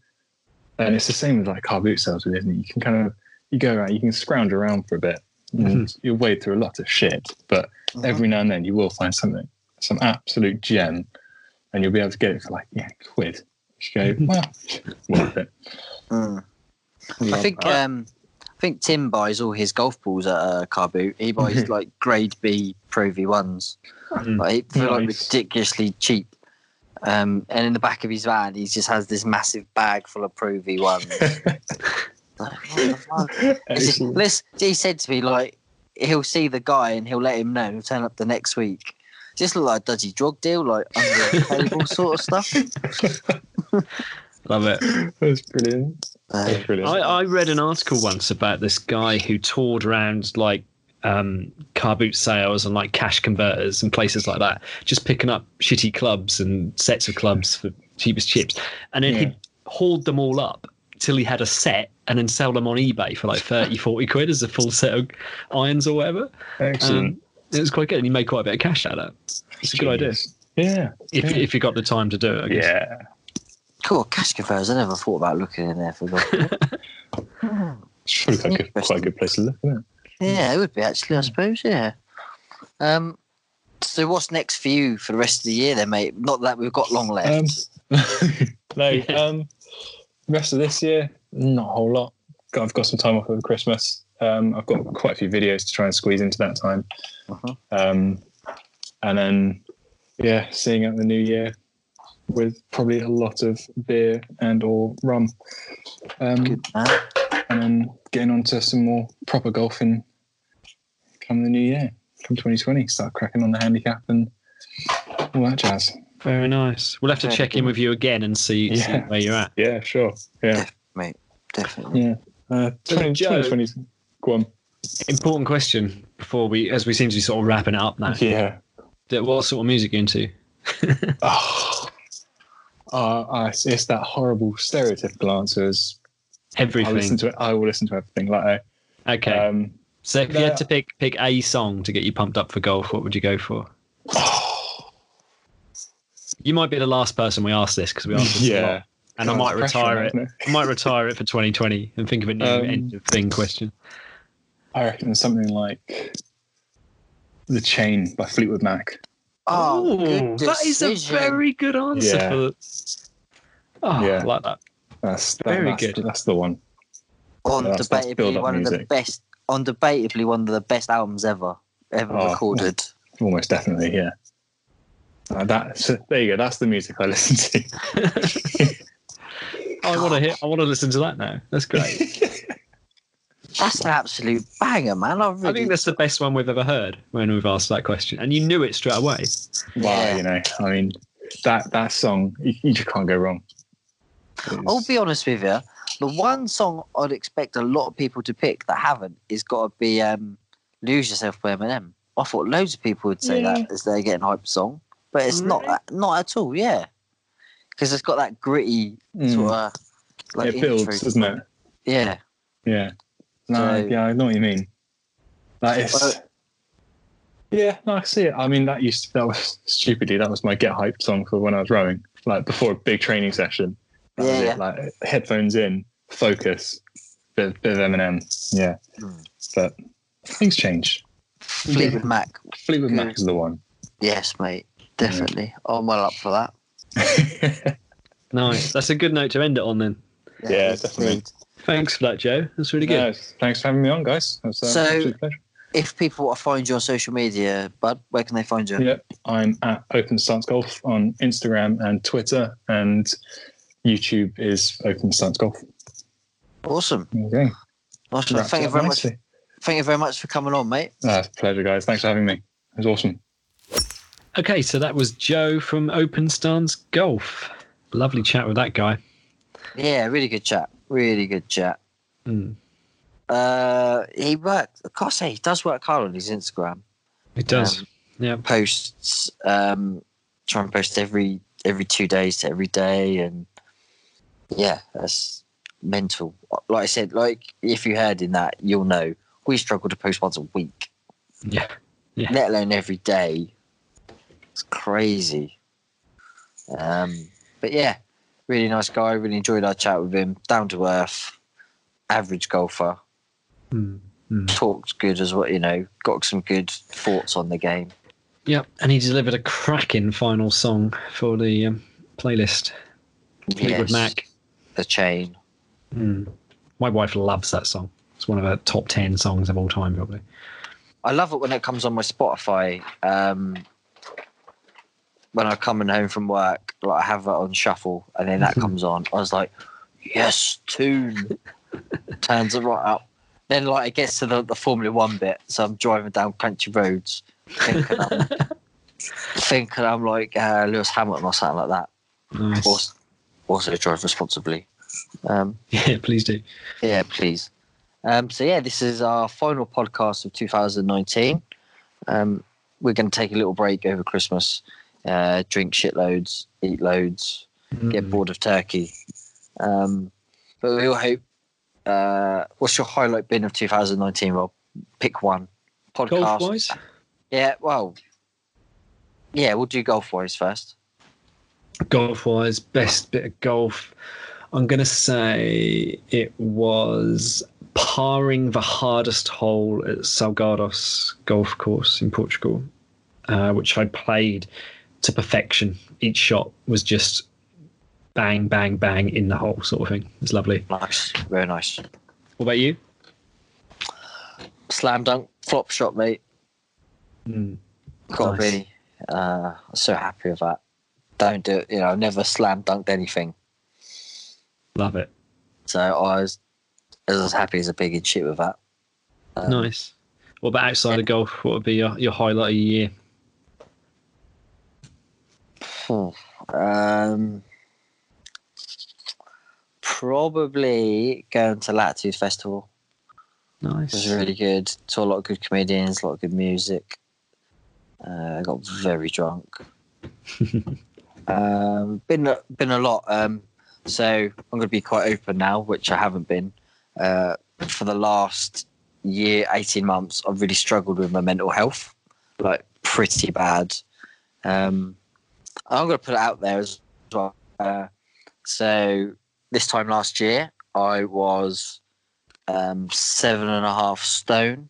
and it's the same with like car boot sales, isn't it? You can kind of, you go around, you can scrounge around for a bit, and mm-hmm. you'll wade through a lot of shit, but uh-huh. every now and then you will find something, some absolute gem, and you'll be able to get it for like, yeah, quid. You go, well, worth it. Mm. I think, that. um, I think Tim buys all his golf balls at uh, Car Boot. He buys like grade B Pro V ones. Mm. Like, they're nice. Like ridiculously cheap. Um, and in the back of his van, he just has this massive bag full of Pro V ones. Like, he said to me, like, he'll see the guy and he'll let him know. He'll turn up the next week. Just look like a dodgy drug deal, like under the table sort of stuff. Love it. That's brilliant. That's brilliant. I, I read an article once about this guy who toured around like um, car boot sales and like cash converters and places like that, just picking up shitty clubs and sets of clubs for cheapest chips. And then yeah. he'd hauled them all up till he had a set, and then sell them on eBay for like thirty, forty quid as a full set of irons or whatever. Excellent. Um, It was quite good, and you made quite a bit of cash out of that. It's a good idea. Yeah. If yeah. if you got the time to do it, I guess. Yeah. Cool, cash converters. I never thought about looking in there for that. It's probably quite, good, quite a good place to look, isn't it? Yeah, it would be actually, I suppose, yeah. Um, so what's next for you for the rest of the year then, mate? Not that we've got long left. Um, no, yeah. um, rest of this year, not a whole lot. I've got some time off over Christmas. Um, I've got quite a few videos to try and squeeze into that time. Uh-huh. Um, and then, yeah, seeing out the new year with probably a lot of beer and or rum. Um, Good man. And then getting on to some more proper golfing come the new year, come twenty twenty, start cracking on the handicap and all that jazz. Very nice. We'll have to yeah, check cool. in with you again and see, yeah. see where you're at. Yeah, sure. Yeah, Def- mate, definitely. Yeah. Uh, twenty twenty. Go on. Important question before we, as we seem to be sort of wrapping it up now. Yeah. What sort of music are you into? oh, uh, it's that horrible stereotypical answer. Is everything. I listen to it. I will listen to everything. Like that. Okay. Um, so if you had to pick pick a song to get you pumped up for golf, what would you go for? Oh. You might be the last person we asked this because we asked this yeah. a lot. And oh, I might retire it. it. I might retire it for twenty twenty and think of a new um, end of thing question. I reckon something like The Chain by Fleetwood Mac. Oh, Ooh, that is a very good answer. Yeah. For the... Oh, yeah. I like that. That's that, very that's, good. That's the one. On yeah, that's, debatably that's one music. of the best. On debatably one of the best albums ever, ever oh, recorded. Almost definitely, yeah. Uh, that's there you go. That's the music I listen to. I want to hear. I want to listen to that now. That's great. That's an absolute banger, man. I, really... I think that's the best one we've ever heard when we've asked that question, and you knew it straight away. Well, you know, I mean, that that song, you, you just can't go wrong. It's... I'll be honest with you. The one song I'd expect a lot of people to pick that haven't is got to be um, "Lose Yourself" by Eminem. I thought loads of people would say yeah. that as they're getting hyped song, but it's really? not not at all. Yeah. Because it's got that gritty mm. sort of like it builds, intro. doesn't it? Yeah. Yeah. No, so, yeah, I know what you mean. That is. Uh, yeah, no, I see it. I mean, that used to, that was stupidly that was my get hyped song for when I was rowing, like before a big training session. That yeah, was it. Like headphones in, focus, bit, bit of Eminem. Yeah, mm. but things change. Fleetwood yeah. Mac. Fleetwood Good. Mac is the one. Yes, mate, definitely. Yeah. I'm well up for that. Nice. That's a good note to end it on then. Yeah, definitely. Thanks for that, Joe. That's really good. No, thanks for having me on, guys. That's so, an absolute pleasure. If people want to find you on social media, Bud, where can they find you? Yeah, I'm at Open Stance Golf on Instagram and Twitter, and YouTube is Open Stance Golf. Awesome. Okay. Awesome. Thank you very much. Thank you very much for coming on, mate. Uh, it's a pleasure, guys. Thanks for having me. It was awesome. Okay, so that was Joe from Open Stance Golf. Lovely chat with that guy. Yeah, really good chat. Really good chat. Mm. Uh, he works. Of course, he does work hard on his Instagram. He does. Um, yeah. Posts. Um, try and post every every two days to every day, and yeah, that's mental. Like I said, like if you heard in that, you'll know we struggle to post once a week. Yeah. Yeah. Let alone every day. It's crazy. Um, but yeah, really nice guy. Really enjoyed our chat with him. Down to earth, average golfer. Mm, mm. Talked good as well, you know. Got some good thoughts on the game. Yep, and he delivered a cracking final song for the um, playlist. Fleetwood Mac, The Chain. Mm. My wife loves that song. It's one of her top ten songs of all time, probably. I love it when it comes on my Spotify. Um, when I'm coming home from work, like I have it on shuffle, and then that comes on. I was like, yes, tune. Turns it right up. Then like it gets to the, the Formula One bit, so I'm driving down country roads, thinking I'm, thinking I'm like uh, Lewis Hamilton or something like that. Nice. Also, also drive responsibly. Um, yeah, please do. Yeah, please. Um, so yeah, this is our final podcast of two thousand nineteen. Um, we're going to take a little break over Christmas, uh, drink shitloads, eat loads, mm. get bored of turkey. Um, but we all hope. Uh, what's your highlight been of two thousand nineteen, Rob? Pick one. Podcast. Golf wise? Yeah. Well. Yeah, we'll do golf wise first. Golf wise, best bit of golf. I'm going to say it was parring the hardest hole at Salgado's golf course in Portugal, uh, which I played to perfection. Each shot was just bang, bang, bang in the hole sort of thing. It's lovely. Nice. Very nice. What about you? Slam dunk, flop shot, mate. Mm. Got nice. Really. Uh, I'm so happy with that. Don't do it. You know, I've never slam dunked anything. Love it. So I was as happy as a pig in shit with that. Um, nice. What about outside yeah. of golf? What would be your, your highlight of the year? Oh, um, probably going to Latitude Festival. Nice. It was really good. Saw a lot of good comedians, a lot of good music. Uh, I got very drunk. um, been been a lot. Um, so I'm going to be quite open now, which I haven't been. Uh, for the last year, eighteen months, I've really struggled with my mental health, like pretty bad. Um, I'm going to put it out there as well. Uh, so this time last year, I was um, seven and a half stone,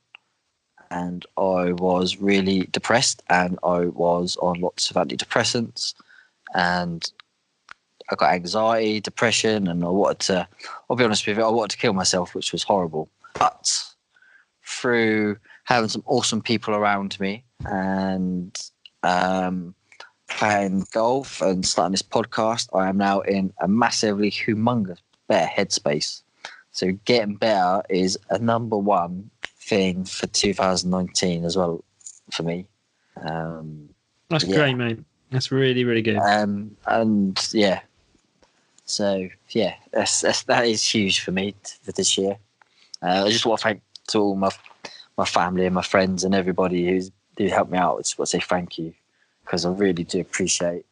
and I was really depressed, and I was on lots of antidepressants, and I got anxiety, depression, and I wanted to, I'll be honest with you, I wanted to kill myself, which was horrible. But through having some awesome people around me and um, playing golf and starting this podcast, I am now in a massively humongous better headspace. So getting better is a number one thing for two thousand nineteen as well for me. Um, That's yeah. great, mate. That's really, really good. Um, and yeah. So, yeah, that's, that's, that is huge for me t- for this year. Uh, I just want to thank to all my my family and my friends and everybody who's, who helped me out. I just want to say thank you, because I really do appreciate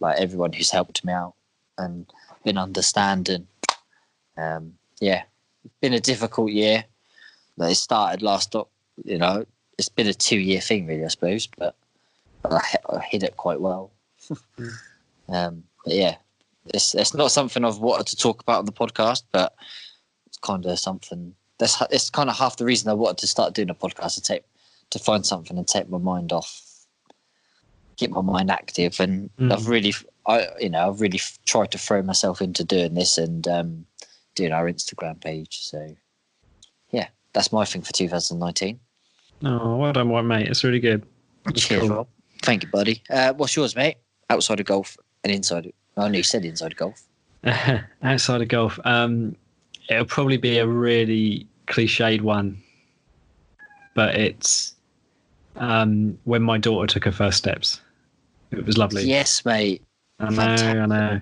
like everyone who's helped me out and been understanding. Um, yeah, it's been a difficult year. Like, it started last, you know, it's been a two-year thing really, I suppose, but I, I hid it quite well. um, but yeah. It's it's not something I've wanted to talk about on the podcast, but it's kind of something. That's it's kind of half the reason I wanted to start doing a podcast, to take to find something and take my mind off, keep my mind active. And mm. I've really, I you know, I've really tried to throw myself into doing this and um, doing our Instagram page. So yeah, that's my thing for two thousand nineteen. Oh, well done, one mate. It's really good. Cheers, Rob. Thank you, buddy. Uh, what's yours, mate? Outside of golf and inside of I know you said inside golf. Outside of golf, um, it'll probably be a really cliched one, but it's um, when my daughter took her first steps. It was lovely. Yes, mate. I know, Fantastic. I know.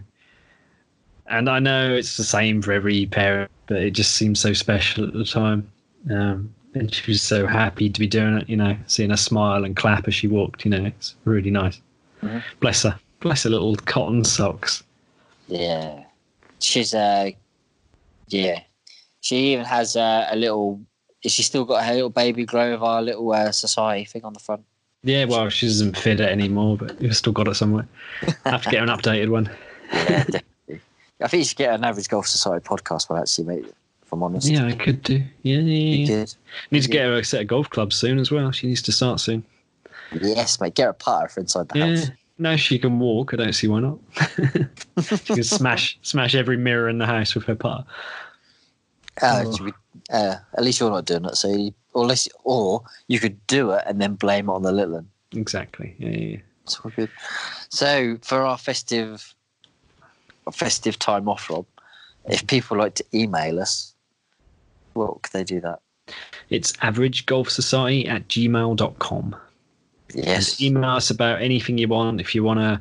And I know it's the same for every parent, but it just seemed so special at the time. Um, and she was so happy to be doing it, you know, seeing her smile and clap as she walked, you know, it's really nice. Mm-hmm. Bless her. Bless her little cotton socks. Yeah. She's, uh, yeah. She even has uh, a little, she's still got her little baby glow of our little uh, society thing on the front. Yeah, well, she doesn't fit it anymore, but you've still got it somewhere. I have to get her an updated one. Yeah, definitely. I think you should get an Average Golf Society podcast one, actually, mate, if I'm honest. Yeah, I could do. Yeah, yeah, yeah. You did. Need you to did. Get her a set of golf clubs soon as well. She needs to start soon. Yes, mate. Get her a putter for inside the yeah. house. No, she can walk. I don't see why not. She can smash smash every mirror in the house with her putter. Uh, oh. we, uh, at least you're not doing it, so you, or, less, or you could do it and then blame it on the little one. Exactly. Yeah, yeah, yeah. That's all good. So for our festive, our festive time off, Rob, if people like to email us, well, could they do that? It's average golf society at gmail dot com. Yes. And email us about anything you want. If you want to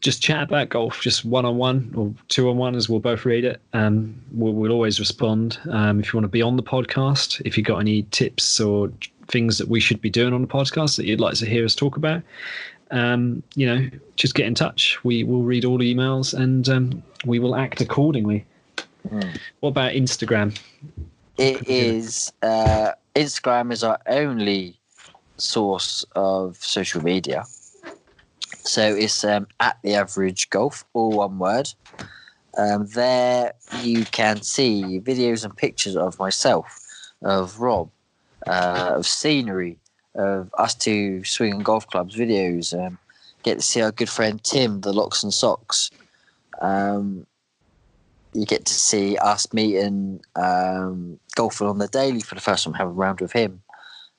just chat about golf, just one-on-one or two-on-one, as we'll both read it. Um, we'll, we'll always respond. Um, if you want to be on the podcast, if you've got any tips or things that we should be doing on the podcast that you'd like to hear us talk about, um, you know, just get in touch. We will read all the emails and um, we will act accordingly. Mm. What about Instagram? It is uh, Instagram is our only source of social media. So it's um, at the Average Golf, all one word. Um, there you can see videos and pictures of myself, of Rob, uh, of scenery, of us two swinging golf clubs, videos. Um, get to see our good friend Tim, the Locks and Socks. Um, you get to see us meeting um, golfing on the daily for the first time, having a round with him,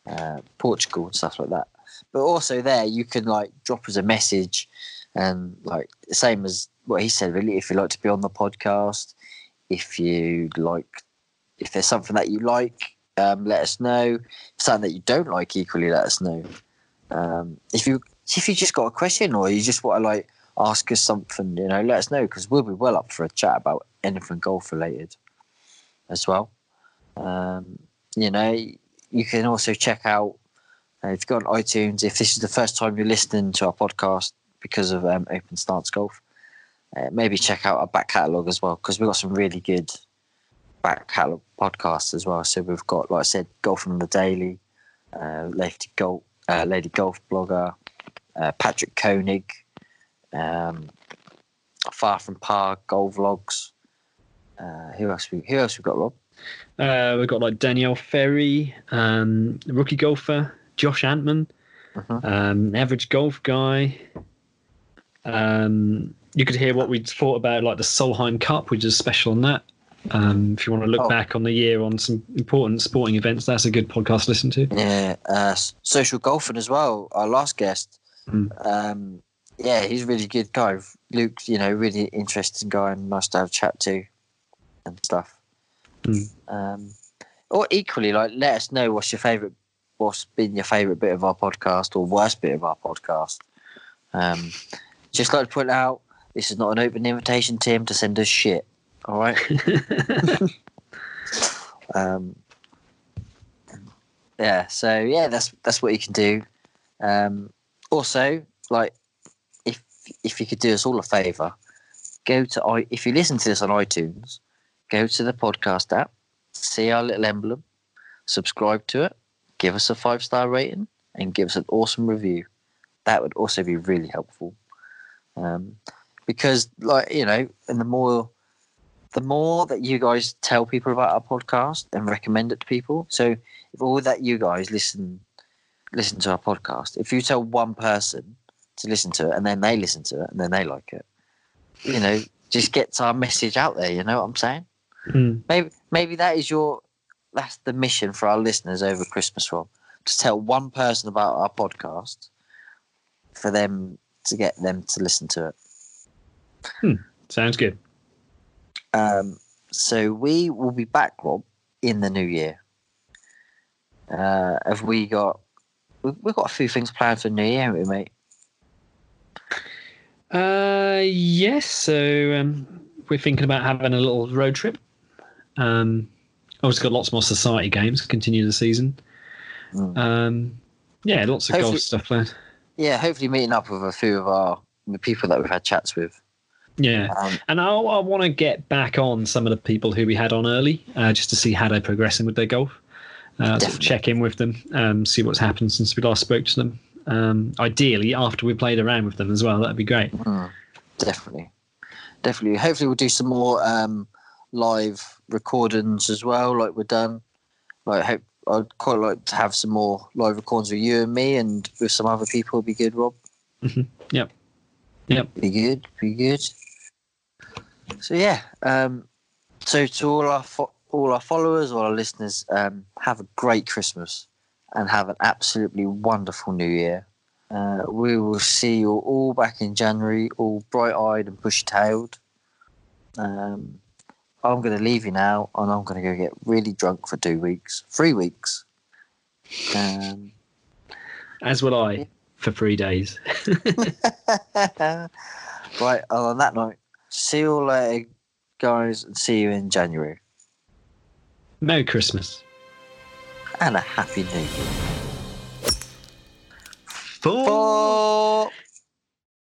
uh, Portugal and stuff like that. But also there, you can, like, drop us a message and, like, same as what he said, really, if you'd like to be on the podcast, if you like, if there's something that you like, um, let us know. If something that you don't like, equally let us know. Um, if you if you just got a question or you just want to, like, ask us something, you know, let us know, because we'll be well up for a chat about anything golf-related as well. Um, you know, you can also check out, Uh, if you go on iTunes, if this is the first time you're listening to our podcast because of um, Open Stance Golf, uh, maybe check out our back catalogue as well, because we've got some really good back catalogue podcasts as well. So we've got, like I said, Golfing on the Daily, uh, Lady Golf, uh, Lady Golf Blogger, uh, Patrick Koenig, um, Far From Par Golf Vlogs. Uh, who else? We, who else we got, Rob? Uh, we've got, like, Danielle Ferry, um, the Rookie Golfer. Josh Antman, uh-huh. um, Average Golf Guy. Um, you could hear what we thought about, like, the Solheim Cup. We did a special on that. Um, if you want to look oh. back on the year on some important sporting events, that's a good podcast to listen to. Yeah, uh, Social Golfing as well, our last guest. Mm. Um, yeah, he's a really good guy. Luke, you know, really interesting guy and nice to have a chat to and stuff. Mm. Um, or equally, like, let us know what's your favourite what's been your favourite bit of our podcast or worst bit of our podcast. Um, just like to point out, this is not an open invitation, Tim, to send us shit. All right? um, yeah, so, yeah, that's that's what you can do. Um, also, like, if if you could do us all a favour, go to, I, if you listen to this on iTunes, go to the podcast app, see our little emblem, subscribe to it, give us a five-star rating and give us an awesome review. That would also be really helpful. Um, because, like, you know, and the more the more that you guys tell people about our podcast and recommend it to people, so if all that you guys listen listen to our podcast, if you tell one person to listen to it and then they listen to it and then they like it, you know, just gets our message out there, you know what I'm saying? Mm. Maybe maybe that is your... That's the mission for our listeners over Christmas, Rob. To tell one person about our podcast for them to get them to listen to it. Hmm, sounds good. Um, so we will be back, Rob, in the new year. Uh, have we got... We've, we've got a few things planned for the new year, haven't we, mate? Uh, yes, so... Um... we're thinking about having a little road trip. Um, obviously got lots more society games, continue the season. Mm. Um, yeah, lots of hopefully, golf stuff planned. Yeah, hopefully meeting up with a few of our the people that we've had chats with. Yeah, um, and I, I want to get back on some of the people who we had on early, uh, just to see how they're progressing with their golf. Uh, sort of check in with them, um, see what's happened since we last spoke to them. Um, ideally, after we played around with them as well, that'd be great. Mm, definitely, definitely. Hopefully, we'll do some more um, live recordings as well, like we've done. Like, hope I'd quite like to have some more live recordings with you and me, and with some other people. Would be good, Rob. Mm-hmm. Yep. Yep. Be good. Be good. So yeah, um, so to all our fo- all our followers, all our listeners, um, have a great Christmas and have an absolutely wonderful New Year. Uh, we will see you all back in January, all bright-eyed and bushy-tailed. Um, I'm going to leave you now, and I'm going to go get really drunk for two weeks, three weeks. Um, As will I yeah. for three days. Right, on that note. See you all later, guys, and see you in January. Merry Christmas. And a Happy New Year. Four. Four.